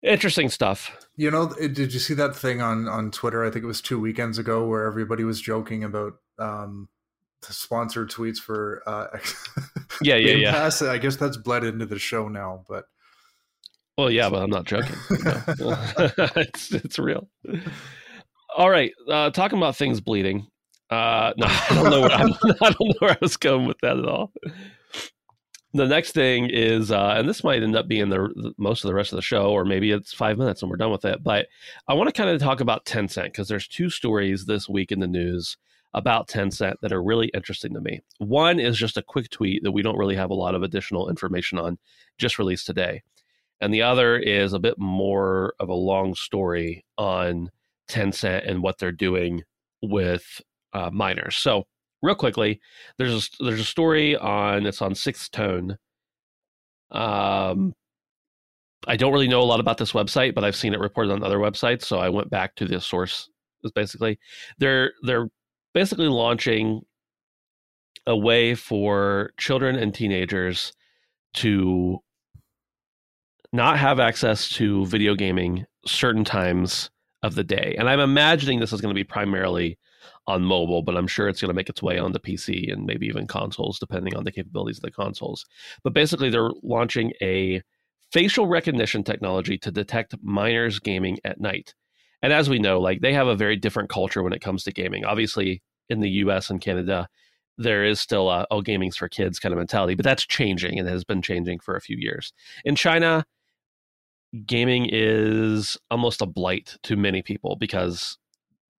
interesting stuff. You know, did you see that thing on, on Twitter? I think it was two weekends ago where everybody was joking about um, sponsored tweets for uh, yeah, yeah, yeah. Pass. I guess that's bled into the show now, but. Well, yeah, but I'm not joking. No. it's, it's real. All right. Uh, talking about things bleeding. Uh, no, I don't know where I don't, I don't know where I was going with that at all. The next thing is, uh, and this might end up being the, the most of the rest of the show, or maybe it's five minutes and we're done with it. But I want to kind of talk about Tencent because there's two stories this week in the news about Tencent that are really interesting to me. One is just a quick tweet that we don't really have a lot of additional information on, just released today. And the other is a bit more of a long story on Tencent and what they're doing with uh, minors. So real quickly, there's a, there's a story on, it's on Sixth Tone. Um, I don't really know a lot about this website, but I've seen it reported on other websites. So I went back to the source. It's basically, they're they're basically launching a way for children and teenagers to not have access to video gaming certain times of the day. And I'm imagining this is going to be primarily on mobile, but I'm sure it's going to make its way on the P C and maybe even consoles, depending on the capabilities of the consoles. But basically, they're launching a facial recognition technology to detect minors gaming at night. And as we know, like, they have a very different culture when it comes to gaming. Obviously, in the U S and Canada, there is still a, oh, gaming's for kids kind of mentality, but that's changing and has been changing for a few years. In China, gaming is almost a blight to many people because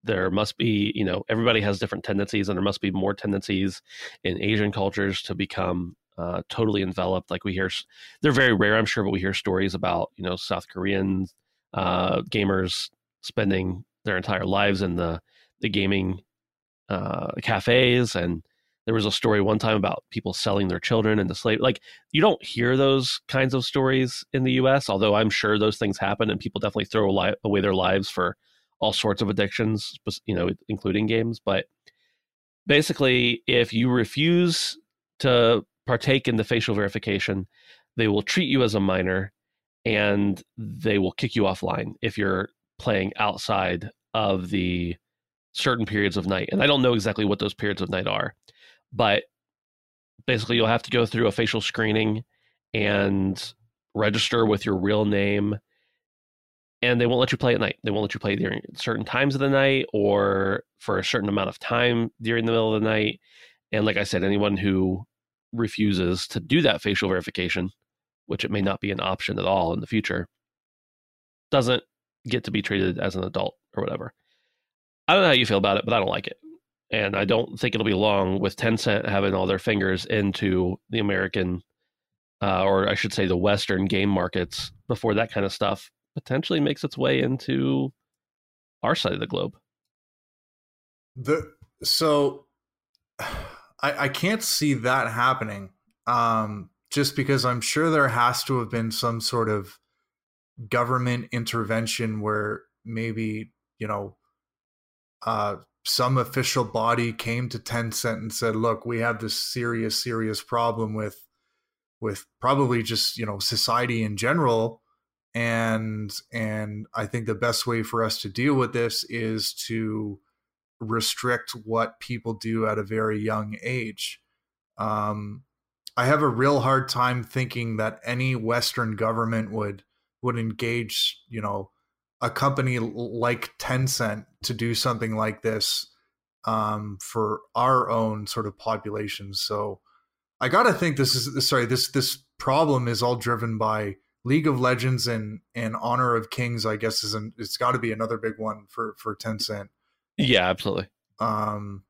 there must be, you know, everybody has different tendencies, and there must be more tendencies in Asian cultures to become uh, totally enveloped. Like we hear, they're very rare, I'm sure, but we hear stories about, you know, South Korean uh, gamers spending their entire lives in the, the gaming uh, cafes. And there was a story one time about people selling their children into slavery. Like, you don't hear those kinds of stories in the U S, although I'm sure those things happen and people definitely throw li- away their lives for all sorts of addictions, you know, including games. But basically, if you refuse to partake in the facial verification, they will treat you as a minor and they will kick you offline if you're playing outside of the certain periods of night. And I don't know exactly what those periods of night are. But basically, you'll have to go through a facial screening and register with your real name. And they won't let you play at night. They won't let you play during certain times of the night or for a certain amount of time during the middle of the night. And like I said, anyone who refuses to do that facial verification, which it may not be an option at all in the future, doesn't get to be treated as an adult or whatever. I don't know how you feel about it, but I don't like it. And I don't think it'll be long with Tencent having all their fingers into the American, uh, or I should say the Western game markets before that kind of stuff potentially makes its way into our side of the globe. The, so I, I can't see that happening, um, just because I'm sure there has to have been some sort of government intervention where maybe, you know, uh, some official body came to Tencent and said, look, we have this serious, serious problem with with probably just, you know, society in general. And and I think the best way for us to deal with this is to restrict what people do at a very young age. Um, I have a real hard time thinking that any Western government would would engage, you know, a company like Tencent to do something like this um, for our own sort of population. So I got to think this is, sorry, this, this problem is all driven by League of Legends and, and Honor of Kings, I guess, is an, it's gotta be another big one for, for Tencent. Yeah, absolutely. Um,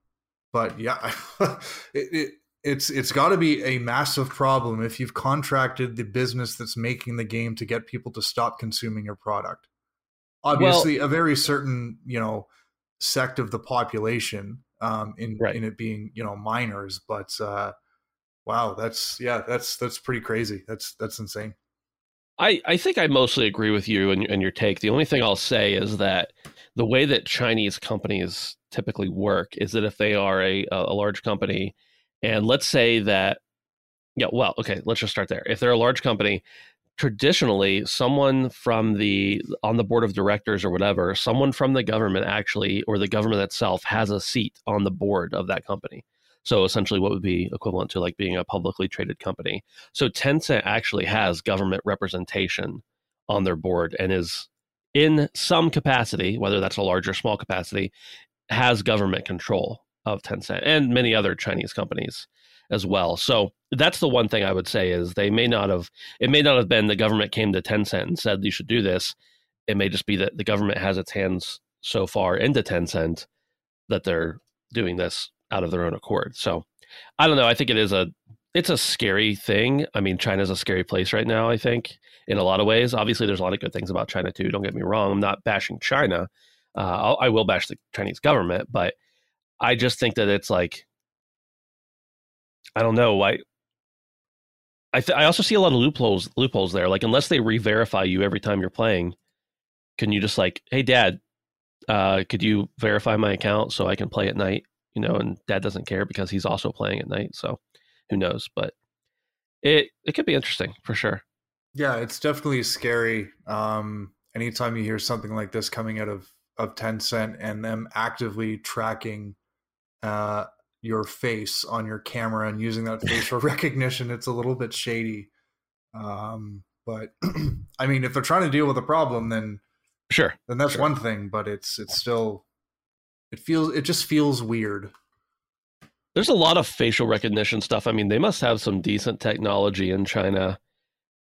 but yeah, it, it, it's, it's gotta be a massive problem if you've contracted the business that's making the game to get people to stop consuming your product. Obviously, well, a very certain, you know, sect of the population um, in right. in it being, you know, minors. But uh, wow, that's yeah, that's that's pretty crazy. That's that's insane. I, I think I mostly agree with you and, and your take. The only thing I'll say is that the way that Chinese companies typically work is that if they are a, a large company, and let's say that Yeah, well, okay, let's just start there. If they're a large company, traditionally, someone from the on the board of directors or whatever, someone from the government actually, or the government itself, has a seat on the board of that company. So essentially what would be equivalent to like being a publicly traded company. So Tencent actually has government representation on their board and is in some capacity, whether that's a large or small capacity, has government control of Tencent and many other Chinese companies as well. So that's the one thing I would say is they may not have, it may not have been the government came to Tencent and said, you should do this. It may just be that the government has its hands so far into Tencent that they're doing this out of their own accord. So I don't know. I think it is a, it's a scary thing. I mean, China's a scary place right now, I think, in a lot of ways. Obviously, there's a lot of good things about China too. Don't get me wrong. I'm not bashing China. Uh, I'll, I will bash the Chinese government, but I just think that it's like, I don't know why. I th- I also see a lot of loopholes loopholes there. Like, unless they re-verify you every time you're playing, can you just like, hey, Dad, uh, could you verify my account so I can play at night? You know, and Dad doesn't care because he's also playing at night. So who knows? But it it could be interesting for sure. Yeah, it's definitely scary. Um, anytime you hear something like this coming out of, of Tencent and them actively tracking uh, your face on your camera and using that facial recognition, it's a little bit shady. Um, but I mean, if they're trying to deal with a problem, then sure, then that's sure. one thing. But it's it's still it feels it just feels weird. There's a lot of facial recognition stuff. I mean, they must have some decent technology in China.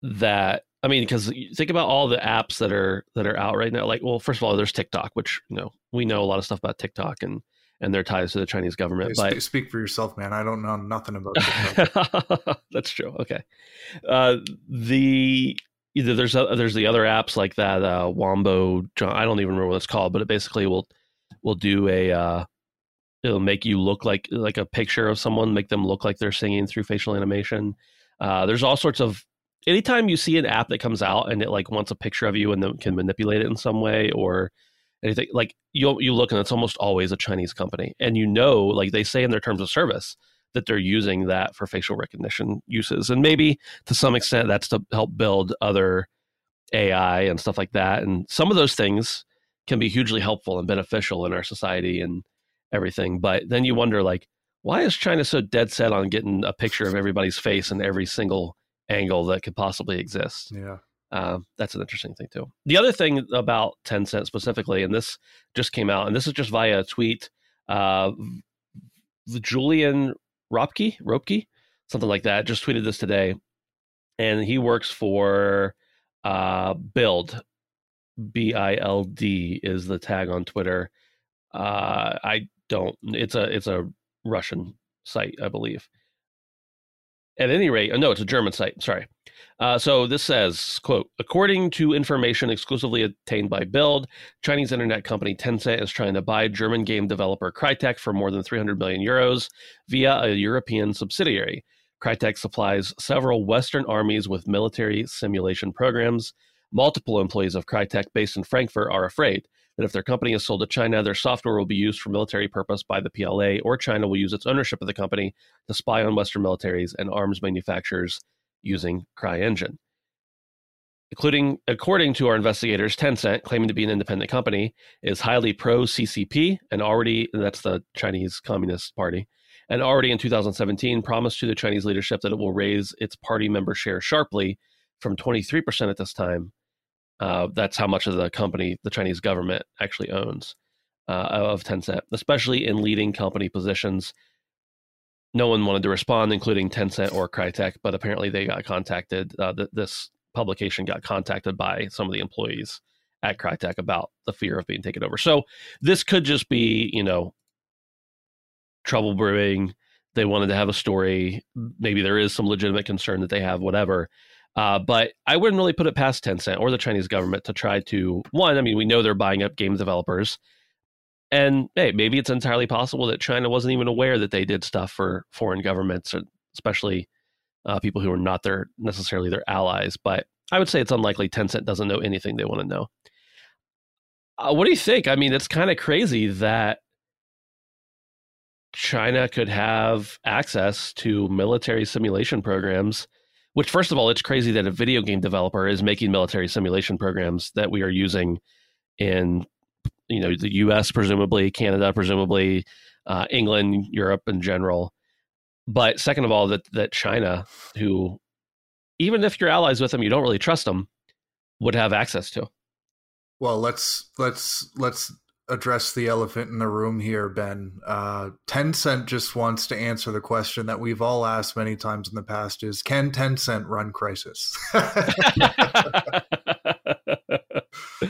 That I mean, because think about all the apps that are that are out right now. Like, well, first of all, there's TikTok, which you know we know a lot of stuff about TikTok and. And their ties to the Chinese government. Hey, but speak for yourself, man. I don't know nothing about it. That's true. Okay. Uh, the either there's a, there's the other apps like that uh, Wombo. I don't even remember what it's called, but it basically will will do a. Uh, it'll make you look like like a picture of someone, make them look like they're singing through facial animation. Uh, there's all sorts of. Anytime you see an app that comes out and it like wants a picture of you and then can manipulate it in some way or. Anything like you you look and it's almost always a Chinese company, and you know, like they say in their terms of service that they're using that for facial recognition uses, and maybe to some extent that's to help build other A I and stuff like that. And some of those things can be hugely helpful and beneficial in our society and everything. But then you wonder, like, why is China so dead set on getting a picture of everybody's face in every single angle that could possibly exist? Yeah. Uh, that's an interesting thing, too. The other thing about Tencent specifically, and this just came out, and this is just via a tweet, uh, Julian Ropke, Ropke, something like that, just tweeted this today. And he works for uh, Build. B I L D is the tag on Twitter. Uh, I don't... It's a, it's a Russian site, I believe. At any rate, no, it's a German site, sorry. Uh, so this says, quote, according to information exclusively obtained by Build, Chinese internet company Tencent is trying to buy German game developer Crytek for more than three hundred million euros via a European subsidiary. Crytek supplies several Western armies with military simulation programs. Multiple employees of Crytek based in Frankfurt are afraid that if their company is sold to China, their software will be used for military purpose by the P L A, or China will use its ownership of the company to spy on Western militaries and arms manufacturers using CryEngine. Including, according to our investigators, Tencent, claiming to be an independent company, is highly pro-C C P and already, and that's the Chinese Communist Party, and already in two thousand seventeen promised to the Chinese leadership that it will raise its party member share sharply from twenty-three percent at this time. Uh, that's how much of the company the Chinese government actually owns uh, of Tencent, especially in leading company positions. No one wanted to respond, including Tencent or Crytek, but apparently they got contacted. Uh, th- this publication got contacted by some of the employees at Crytek about the fear of being taken over. So this could just be, you know, trouble brewing. They wanted to have a story. Maybe there is some legitimate concern that they have, whatever. Uh, but I wouldn't really put it past Tencent or the Chinese government to try to, one, I mean, we know they're buying up game developers. And hey, maybe it's entirely possible that China wasn't even aware that they did stuff for foreign governments, especially uh, people who are not their necessarily their allies. But I would say it's unlikely Tencent doesn't know anything they want to know. Uh, what do you think? I mean, it's kind of crazy that China could have access to military simulation programs, which, first of all, it's crazy that a video game developer is making military simulation programs that we are using in, you know, the U S, presumably, Canada, presumably, uh, England, Europe in general. But second of all, that that China, who, even if you're allies with them, you don't really trust them, would have access to. Well, let's let's let's address the elephant in the room here, Ben. Uh, Tencent just wants to answer the question that we've all asked many times in the past: is can Tencent run Crysis?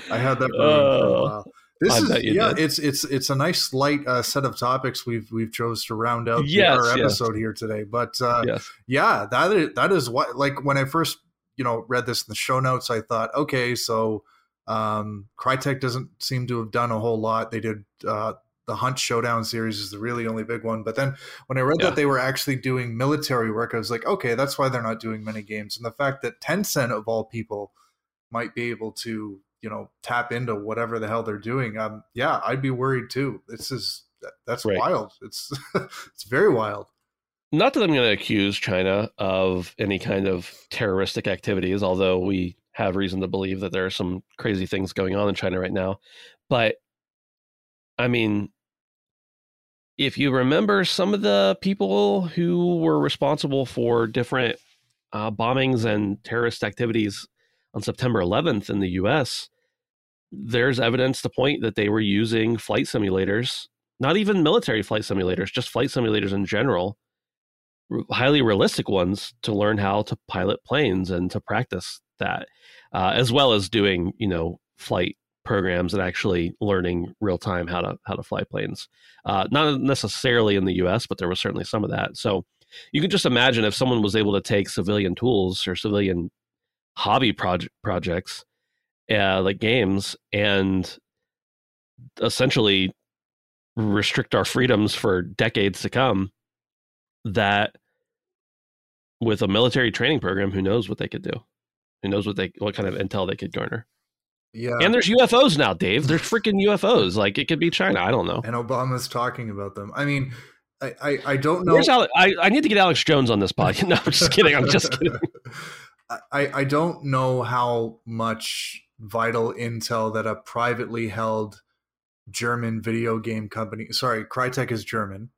I had that uh, for a while. This I is yeah, did. it's it's it's a nice light uh, set of topics we've we've chose to round out yes, our episode yes. here today. But uh, yes. yeah, that is that is what like when I first you know read this in the show notes, I thought, okay, so. Um, Crytek doesn't seem to have done a whole lot. They did uh, the Hunt Showdown series is the really only big one. But then when I read yeah. that they were actually doing military work, I was like, okay, that's why they're not doing many games. And the fact that Tencent, of all people, might be able to, you know, tap into whatever the hell they're doing. Um, yeah, I'd be worried too. This is that's right. wild. It's it's very wild. Not that I'm going to accuse China of any kind of terroristic activities, although we have reason to believe that there are some crazy things going on in China right now. But I mean, if you remember some of the people who were responsible for different uh, bombings and terrorist activities on September eleventh in the U S, there's evidence to point that they were using flight simulators, not even military flight simulators, just flight simulators in general, highly realistic ones, to learn how to pilot planes and to practice that, uh, as well as doing, you know, flight programs and actually learning real time how to how to fly planes. Uh, not necessarily in the U S, but there was certainly some of that. So you can just imagine if someone was able to take civilian tools or civilian hobby project projects uh, like games and essentially restrict our freedoms for decades to come, that with a military training program, who knows what they could do? Who knows what they, what kind of intel they could garner? Yeah, and there's U F Os now, Dave. There's freaking U F Os. Like, it could be China. I don't know. And Obama's talking about them. I mean, I I, I don't know. Alex, I I need to get Alex Jones on this podcast. No, I'm just kidding. I'm just kidding. I I don't know how much vital intel that a privately held German video game company. Sorry, Crytek is German.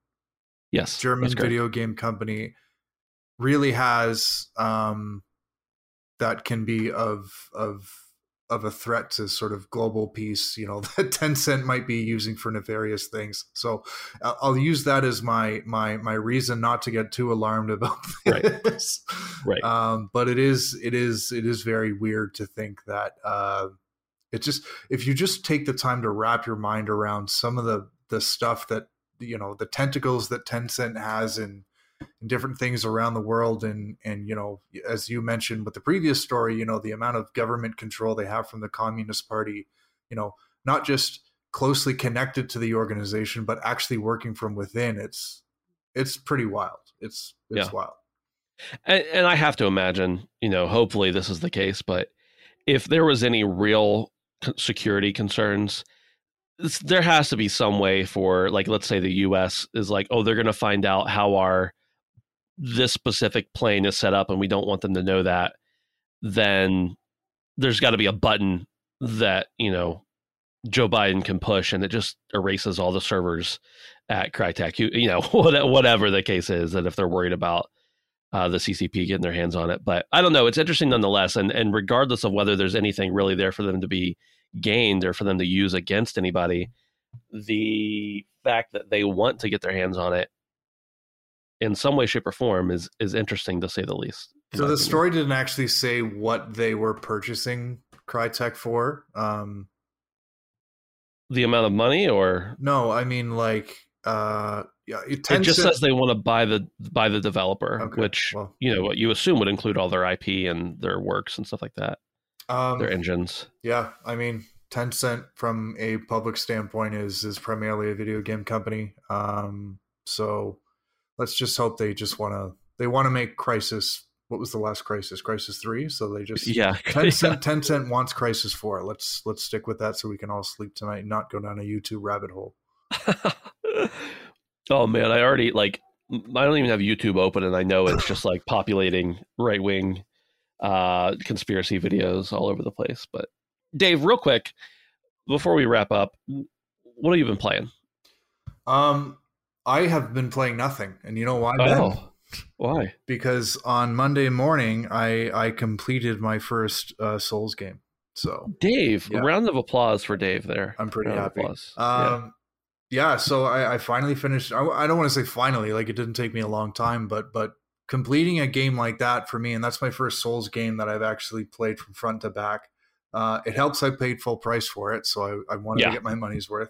Yes, German video game company really has. Um, that can be of of of a threat to sort of global peace, you know, that Tencent might be using for nefarious things. So I'll use that as my my my reason not to get too alarmed about this. Right. Right. Um, but it is it is it is very weird to think that uh, it just if you just take the time to wrap your mind around some of the the stuff that, you know, the tentacles that Tencent has in. And different things around the world, and and you know, as you mentioned with the previous story, you know, the amount of government control they have from the Communist Party, you know, not just closely connected to the organization, but actually working from within. It's it's pretty wild. It's it's yeah. wild. And, and I have to imagine, you know, hopefully this is the case, but if there was any real security concerns, there has to be some way for, like, let's say the U S is like, oh, they're going to find out how our this specific plane is set up and we don't want them to know that, then there's got to be a button that, you know, Joe Biden can push and it just erases all the servers at Crytek, you, you know, whatever the case is, that if they're worried about uh, the C C P getting their hands on it. But I don't know. It's interesting nonetheless. And, and regardless of whether there's anything really there for them to be gained or for them to use against anybody, the fact that they want to get their hands on it in some way, shape, or form is is interesting, to say the least. So the story didn't actually say what they were purchasing Crytek for. Um, the amount of money, or no? I mean, like, uh, yeah, it, it just to... says they want to buy the buy the developer, okay, which well. you know what you assume would include all their I P and their works and stuff like that, um, their engines. Yeah, I mean, Tencent from a public standpoint is is primarily a video game company, um, so. Let's just hope they just want to. They want to make Crysis. What was the last Crysis? Crysis three. So they just yeah. Tencent, Tencent wants Crysis four. Let's let's stick with that so we can all sleep tonight and not go down a YouTube rabbit hole. Oh man, I already like I don't even have YouTube open, and I know it's just like populating right wing uh, conspiracy videos all over the place. But Dave, real quick, before we wrap up, what have you been playing? Um, I have been playing nothing, and you know why, Ben? Oh, why? Because on Monday morning, I I completed my first uh, Souls game. So Dave, yeah. A round of applause for Dave there. I'm pretty happy. Um, yeah. yeah, so I, I finally finished. I, I don't want to say finally, like it didn't take me a long time, but but completing a game like that for me, and that's my first Souls game that I've actually played from front to back. Uh, it helps I paid full price for it, so I, I wanted yeah. to get my money's worth.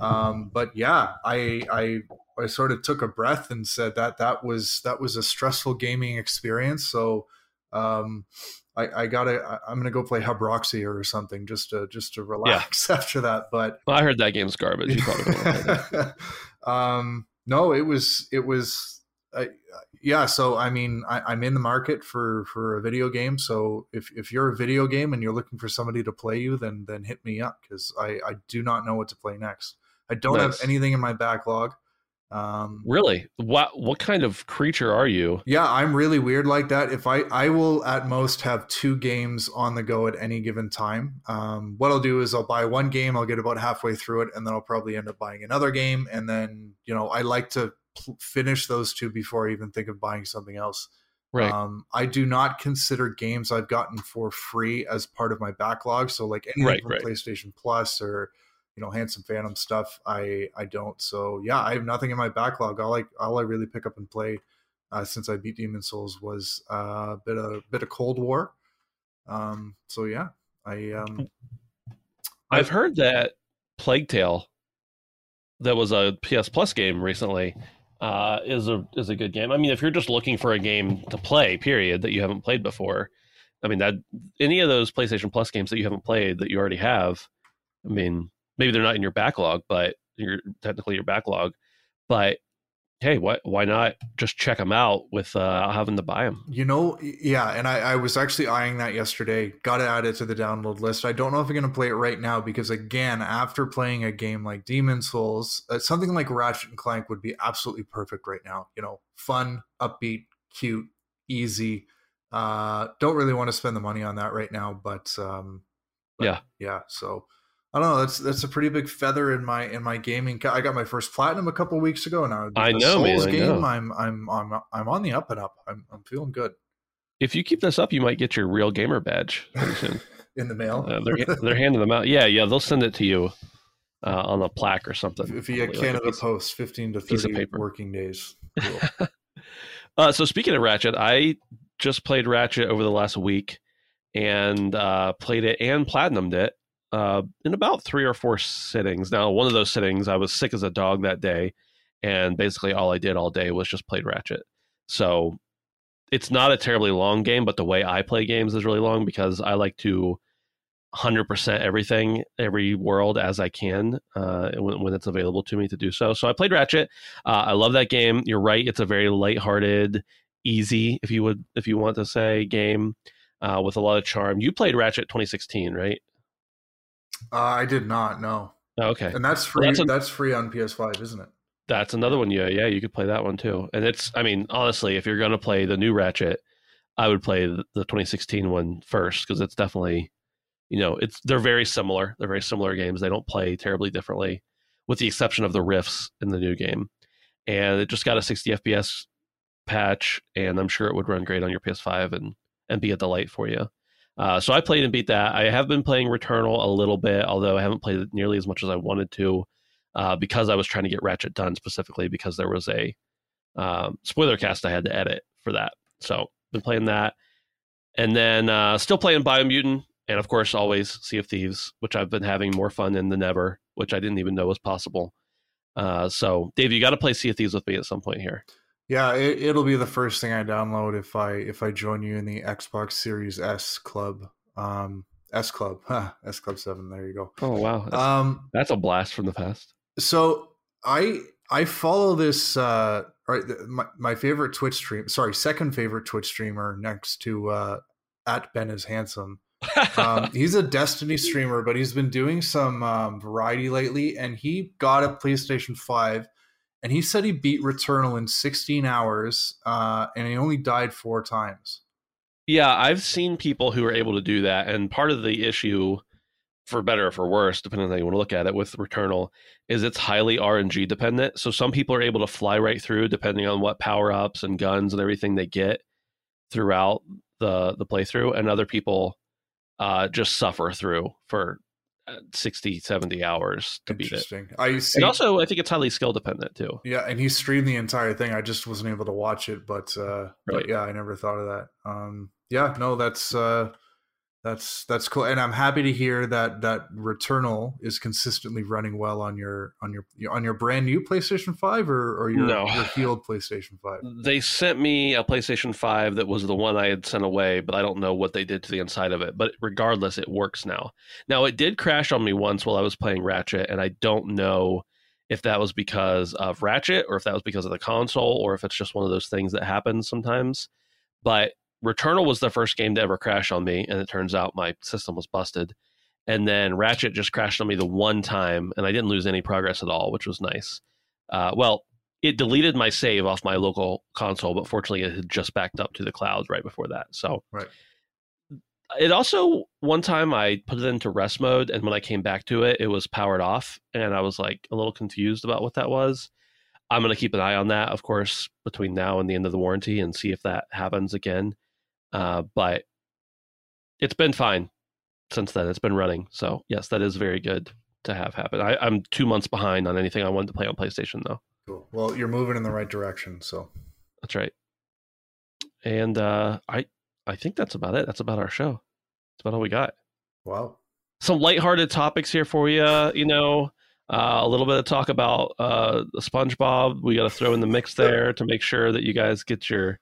Um, but yeah, I, I I sort of took a breath and said that that was that was a stressful gaming experience. So um, I, I gotta I'm gonna go play Hubroxy or something just to just to relax yeah. after that. But well, I heard that game's garbage. You probably don't play that. um, no, it was it was. I, yeah, so I mean, I, I'm in the market for, for a video game. So if, if you're a video game and you're looking for somebody to play you, then then hit me up because I, I do not know what to play next. I don't nice. have anything in my backlog. Um, really? What what kind of creature are you? Yeah, I'm really weird like that. If I, I will at most have two games on the go at any given time. Um, what I'll do is I'll buy one game, I'll get about halfway through it, and then I'll probably end up buying another game. And then, you know, I like to finish those two before I even think of buying something else. Right. Um, I do not consider games I've gotten for free as part of my backlog. So like anything right, from right. PlayStation Plus or, you know, Handsome Phantom stuff, I, I don't. So yeah, I have nothing in my backlog. All I, all I really pick up and play uh, since I beat Demon Souls was a uh, bit of, bit of Cold War. Um, so yeah, I, um, I've I, heard that Plague Tale that was a P S Plus game recently Uh, is a is a good game. I mean, if you're just looking for a game to play, period, that you haven't played before, I mean, that any of those PlayStation Plus games that you haven't played that you already have, I mean, maybe they're not in your backlog, but you're technically your backlog. But hey, why why not just check them out with uh, having to buy them? You know, yeah. And I, I was actually eyeing that yesterday. Got to add it to the download list. I don't know if I'm going to play it right now because, again, after playing a game like Demon Souls, uh, something like Ratchet and Clank would be absolutely perfect right now. You know, fun, upbeat, cute, easy. Uh, don't really want to spend the money on that right now, but, um, but yeah, yeah. So. I don't know. That's that's a pretty big feather in my in my gaming. I got my first platinum a couple of weeks ago, and I, I know, man. I game, know. I'm I'm I'm I'm on the up and up. I'm I'm feeling good. If you keep this up, you might get your real gamer badge in the mail. Uh, they're they're handing them out. Yeah, yeah. They'll send it to you uh, on a plaque or something. Via Canada Post, fifteen to thirty working days. Cool. uh, so speaking of Ratchet, I just played Ratchet over the last week and uh, played it and platinumed it. Uh, in about three or four sittings. Now, one of those sittings, I was sick as a dog that day, and basically all I did all day was just played Ratchet. So it's not a terribly long game, but the way I play games is really long because I like to one hundred percent everything, every world as I can uh, when, when it's available to me to do so. So I played Ratchet. Uh, I love that game. You're right. It's a very lighthearted, easy, if you would, if you want to say, game uh, with a lot of charm. You played Ratchet twenty sixteen, right? Uh, I did not, no. Okay. And that's free. Well, that's, a, that's free on P S five, isn't it? That's another one. Yeah, yeah, you could play that one too. And it's, I mean, honestly, if you're going to play the new Ratchet, I would play the twenty sixteen one first because it's definitely, you know, it's they're very similar. They're very similar games. They don't play terribly differently with the exception of the riffs in the new game. And it just got a sixty F P S patch, and I'm sure it would run great on your P S five and, and be a delight for you. Uh, so I played and beat that. I have been playing Returnal a little bit, although I haven't played it nearly as much as I wanted to uh, because I was trying to get Ratchet done specifically because there was a um, spoiler cast I had to edit for that. So been playing that. And then uh, still playing Biomutant and, of course, always Sea of Thieves, which I've been having more fun in than ever, which I didn't even know was possible. Uh, so, Dave, you got to play Sea of Thieves with me at some point here. Yeah, it, it'll be the first thing I download if I if I join you in the Xbox Series S Club, um, S Club, huh, S Club Seven. There you go. Oh wow, that's, um, that's a blast from the past. So I I follow this. Uh, right, my my favorite Twitch stream. Sorry, second favorite Twitch streamer next to uh, at Ben is Handsome. um, he's a Destiny streamer, but he's been doing some um, variety lately, and he got a PlayStation Five. And he said he beat Returnal in sixteen hours, uh, and he only died four times. Yeah, I've seen people who are able to do that. And part of the issue, for better or for worse, depending on how you want to look at it, with Returnal, is it's highly R N G dependent. So some people are able to fly right through, depending on what power-ups and guns and everything they get throughout the, the playthrough. And other people uh, just suffer through for sixty, seventy hours to beat it. Interesting. I see. And also, I think it's highly skill dependent too. Yeah, and he streamed the entire thing. I just wasn't able to watch it, but, uh, right. but yeah, I never thought of that. Um, yeah, no, that's uh, that's that's cool, and I'm happy to hear that that Returnal is consistently running well on your on your on your brand new PlayStation five or or your, no. your healed PlayStation five. They sent me a PlayStation five that was the one I had sent away, but I don't know what they did to the inside of it. But regardless, it works now. Now, it did crash on me once while I was playing Ratchet, and I don't know if that was because of Ratchet or if that was because of the console or if it's just one of those things that happens sometimes. But Returnal was the first game to ever crash on me, and it turns out my system was busted. And then Ratchet just crashed on me the one time, and I didn't lose any progress at all, which was nice. Uh, well, it deleted my save off my local console, but fortunately it had just backed up to the cloud right before that. So right. It also, one time I put it into rest mode, and when I came back to it, it was powered off, and I was like a little confused about what that was. I'm going to keep an eye on that, of course, between now and the end of the warranty and see if that happens again. Uh, but it's been fine since then. It's been running. So, yes, that is very good to have happen. I, I'm two months behind on anything I wanted to play on PlayStation, though. Cool. Well, you're moving in the right direction. So that's right. And uh, I I think that's about it. That's about our show. That's about all we got. Wow. Some lighthearted topics here for you. You know, uh, a little bit of talk about uh, SpongeBob. We got to throw in the mix there to make sure that you guys get your...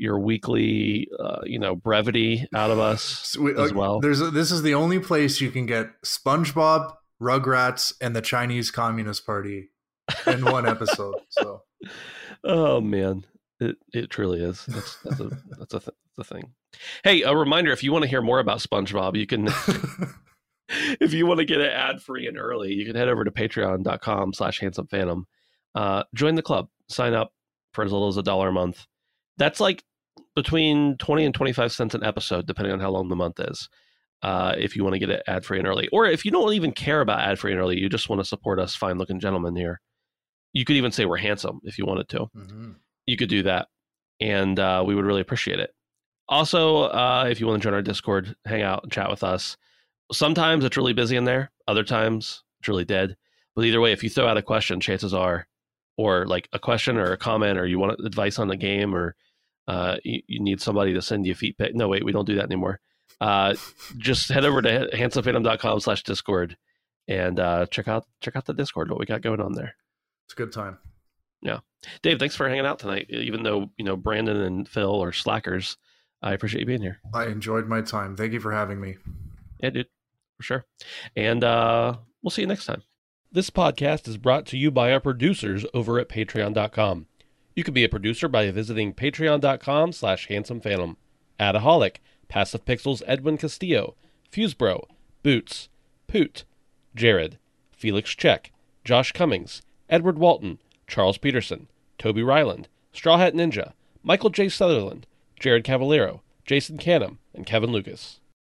your weekly, uh, you know, brevity out of us so we, as well. There's a, this is the only place you can get SpongeBob, Rugrats, and the Chinese Communist Party in one episode. So, oh man, it it truly is. That's that's a that's a, th- that's a thing. Hey, a reminder: if you want to hear more about SpongeBob, you can. If you want to get it ad free and early, you can head over to patreon dot com slash handsome phantom. Uh, join the club. Sign up for as little as a dollar a month. That's like between twenty and twenty-five cents an episode, depending on how long the month is, uh, if you want to get it ad-free and early. Or if you don't even care about ad-free and early, you just want to support us fine-looking gentlemen here. You could even say we're handsome if you wanted to. Mm-hmm. You could do that, and uh, we would really appreciate it. Also, uh, if you want to join our Discord, hang out and chat with us. Sometimes it's really busy in there. Other times, it's really dead. But either way, if you throw out a question, chances are, or like a question or a comment, or you want advice on the game, or Uh, you, you need somebody to send you a feet pic. No, wait, we don't do that anymore. Uh, just head over to handsome phantom dot com slash discord and uh, check out check out the Discord, what we got going on there. It's a good time. Yeah. Dave, thanks for hanging out tonight. Even though, you know, Brandon and Phil are slackers, I appreciate you being here. I enjoyed my time. Thank you for having me. Yeah, dude, for sure. And uh, we'll see you next time. This podcast is brought to you by our producers over at patreon dot com. You can be a producer by visiting patreon dot com slash handsome phantom. Adaholic, Passive Pixels Edwin Castillo, Fusebro, Boots, Poot, Jared, Felix Check, Josh Cummings, Edward Walton, Charles Peterson, Toby Ryland, Straw Hat Ninja, Michael J. Sutherland, Jared Cavallero, Jason Canham, and Kevin Lucas.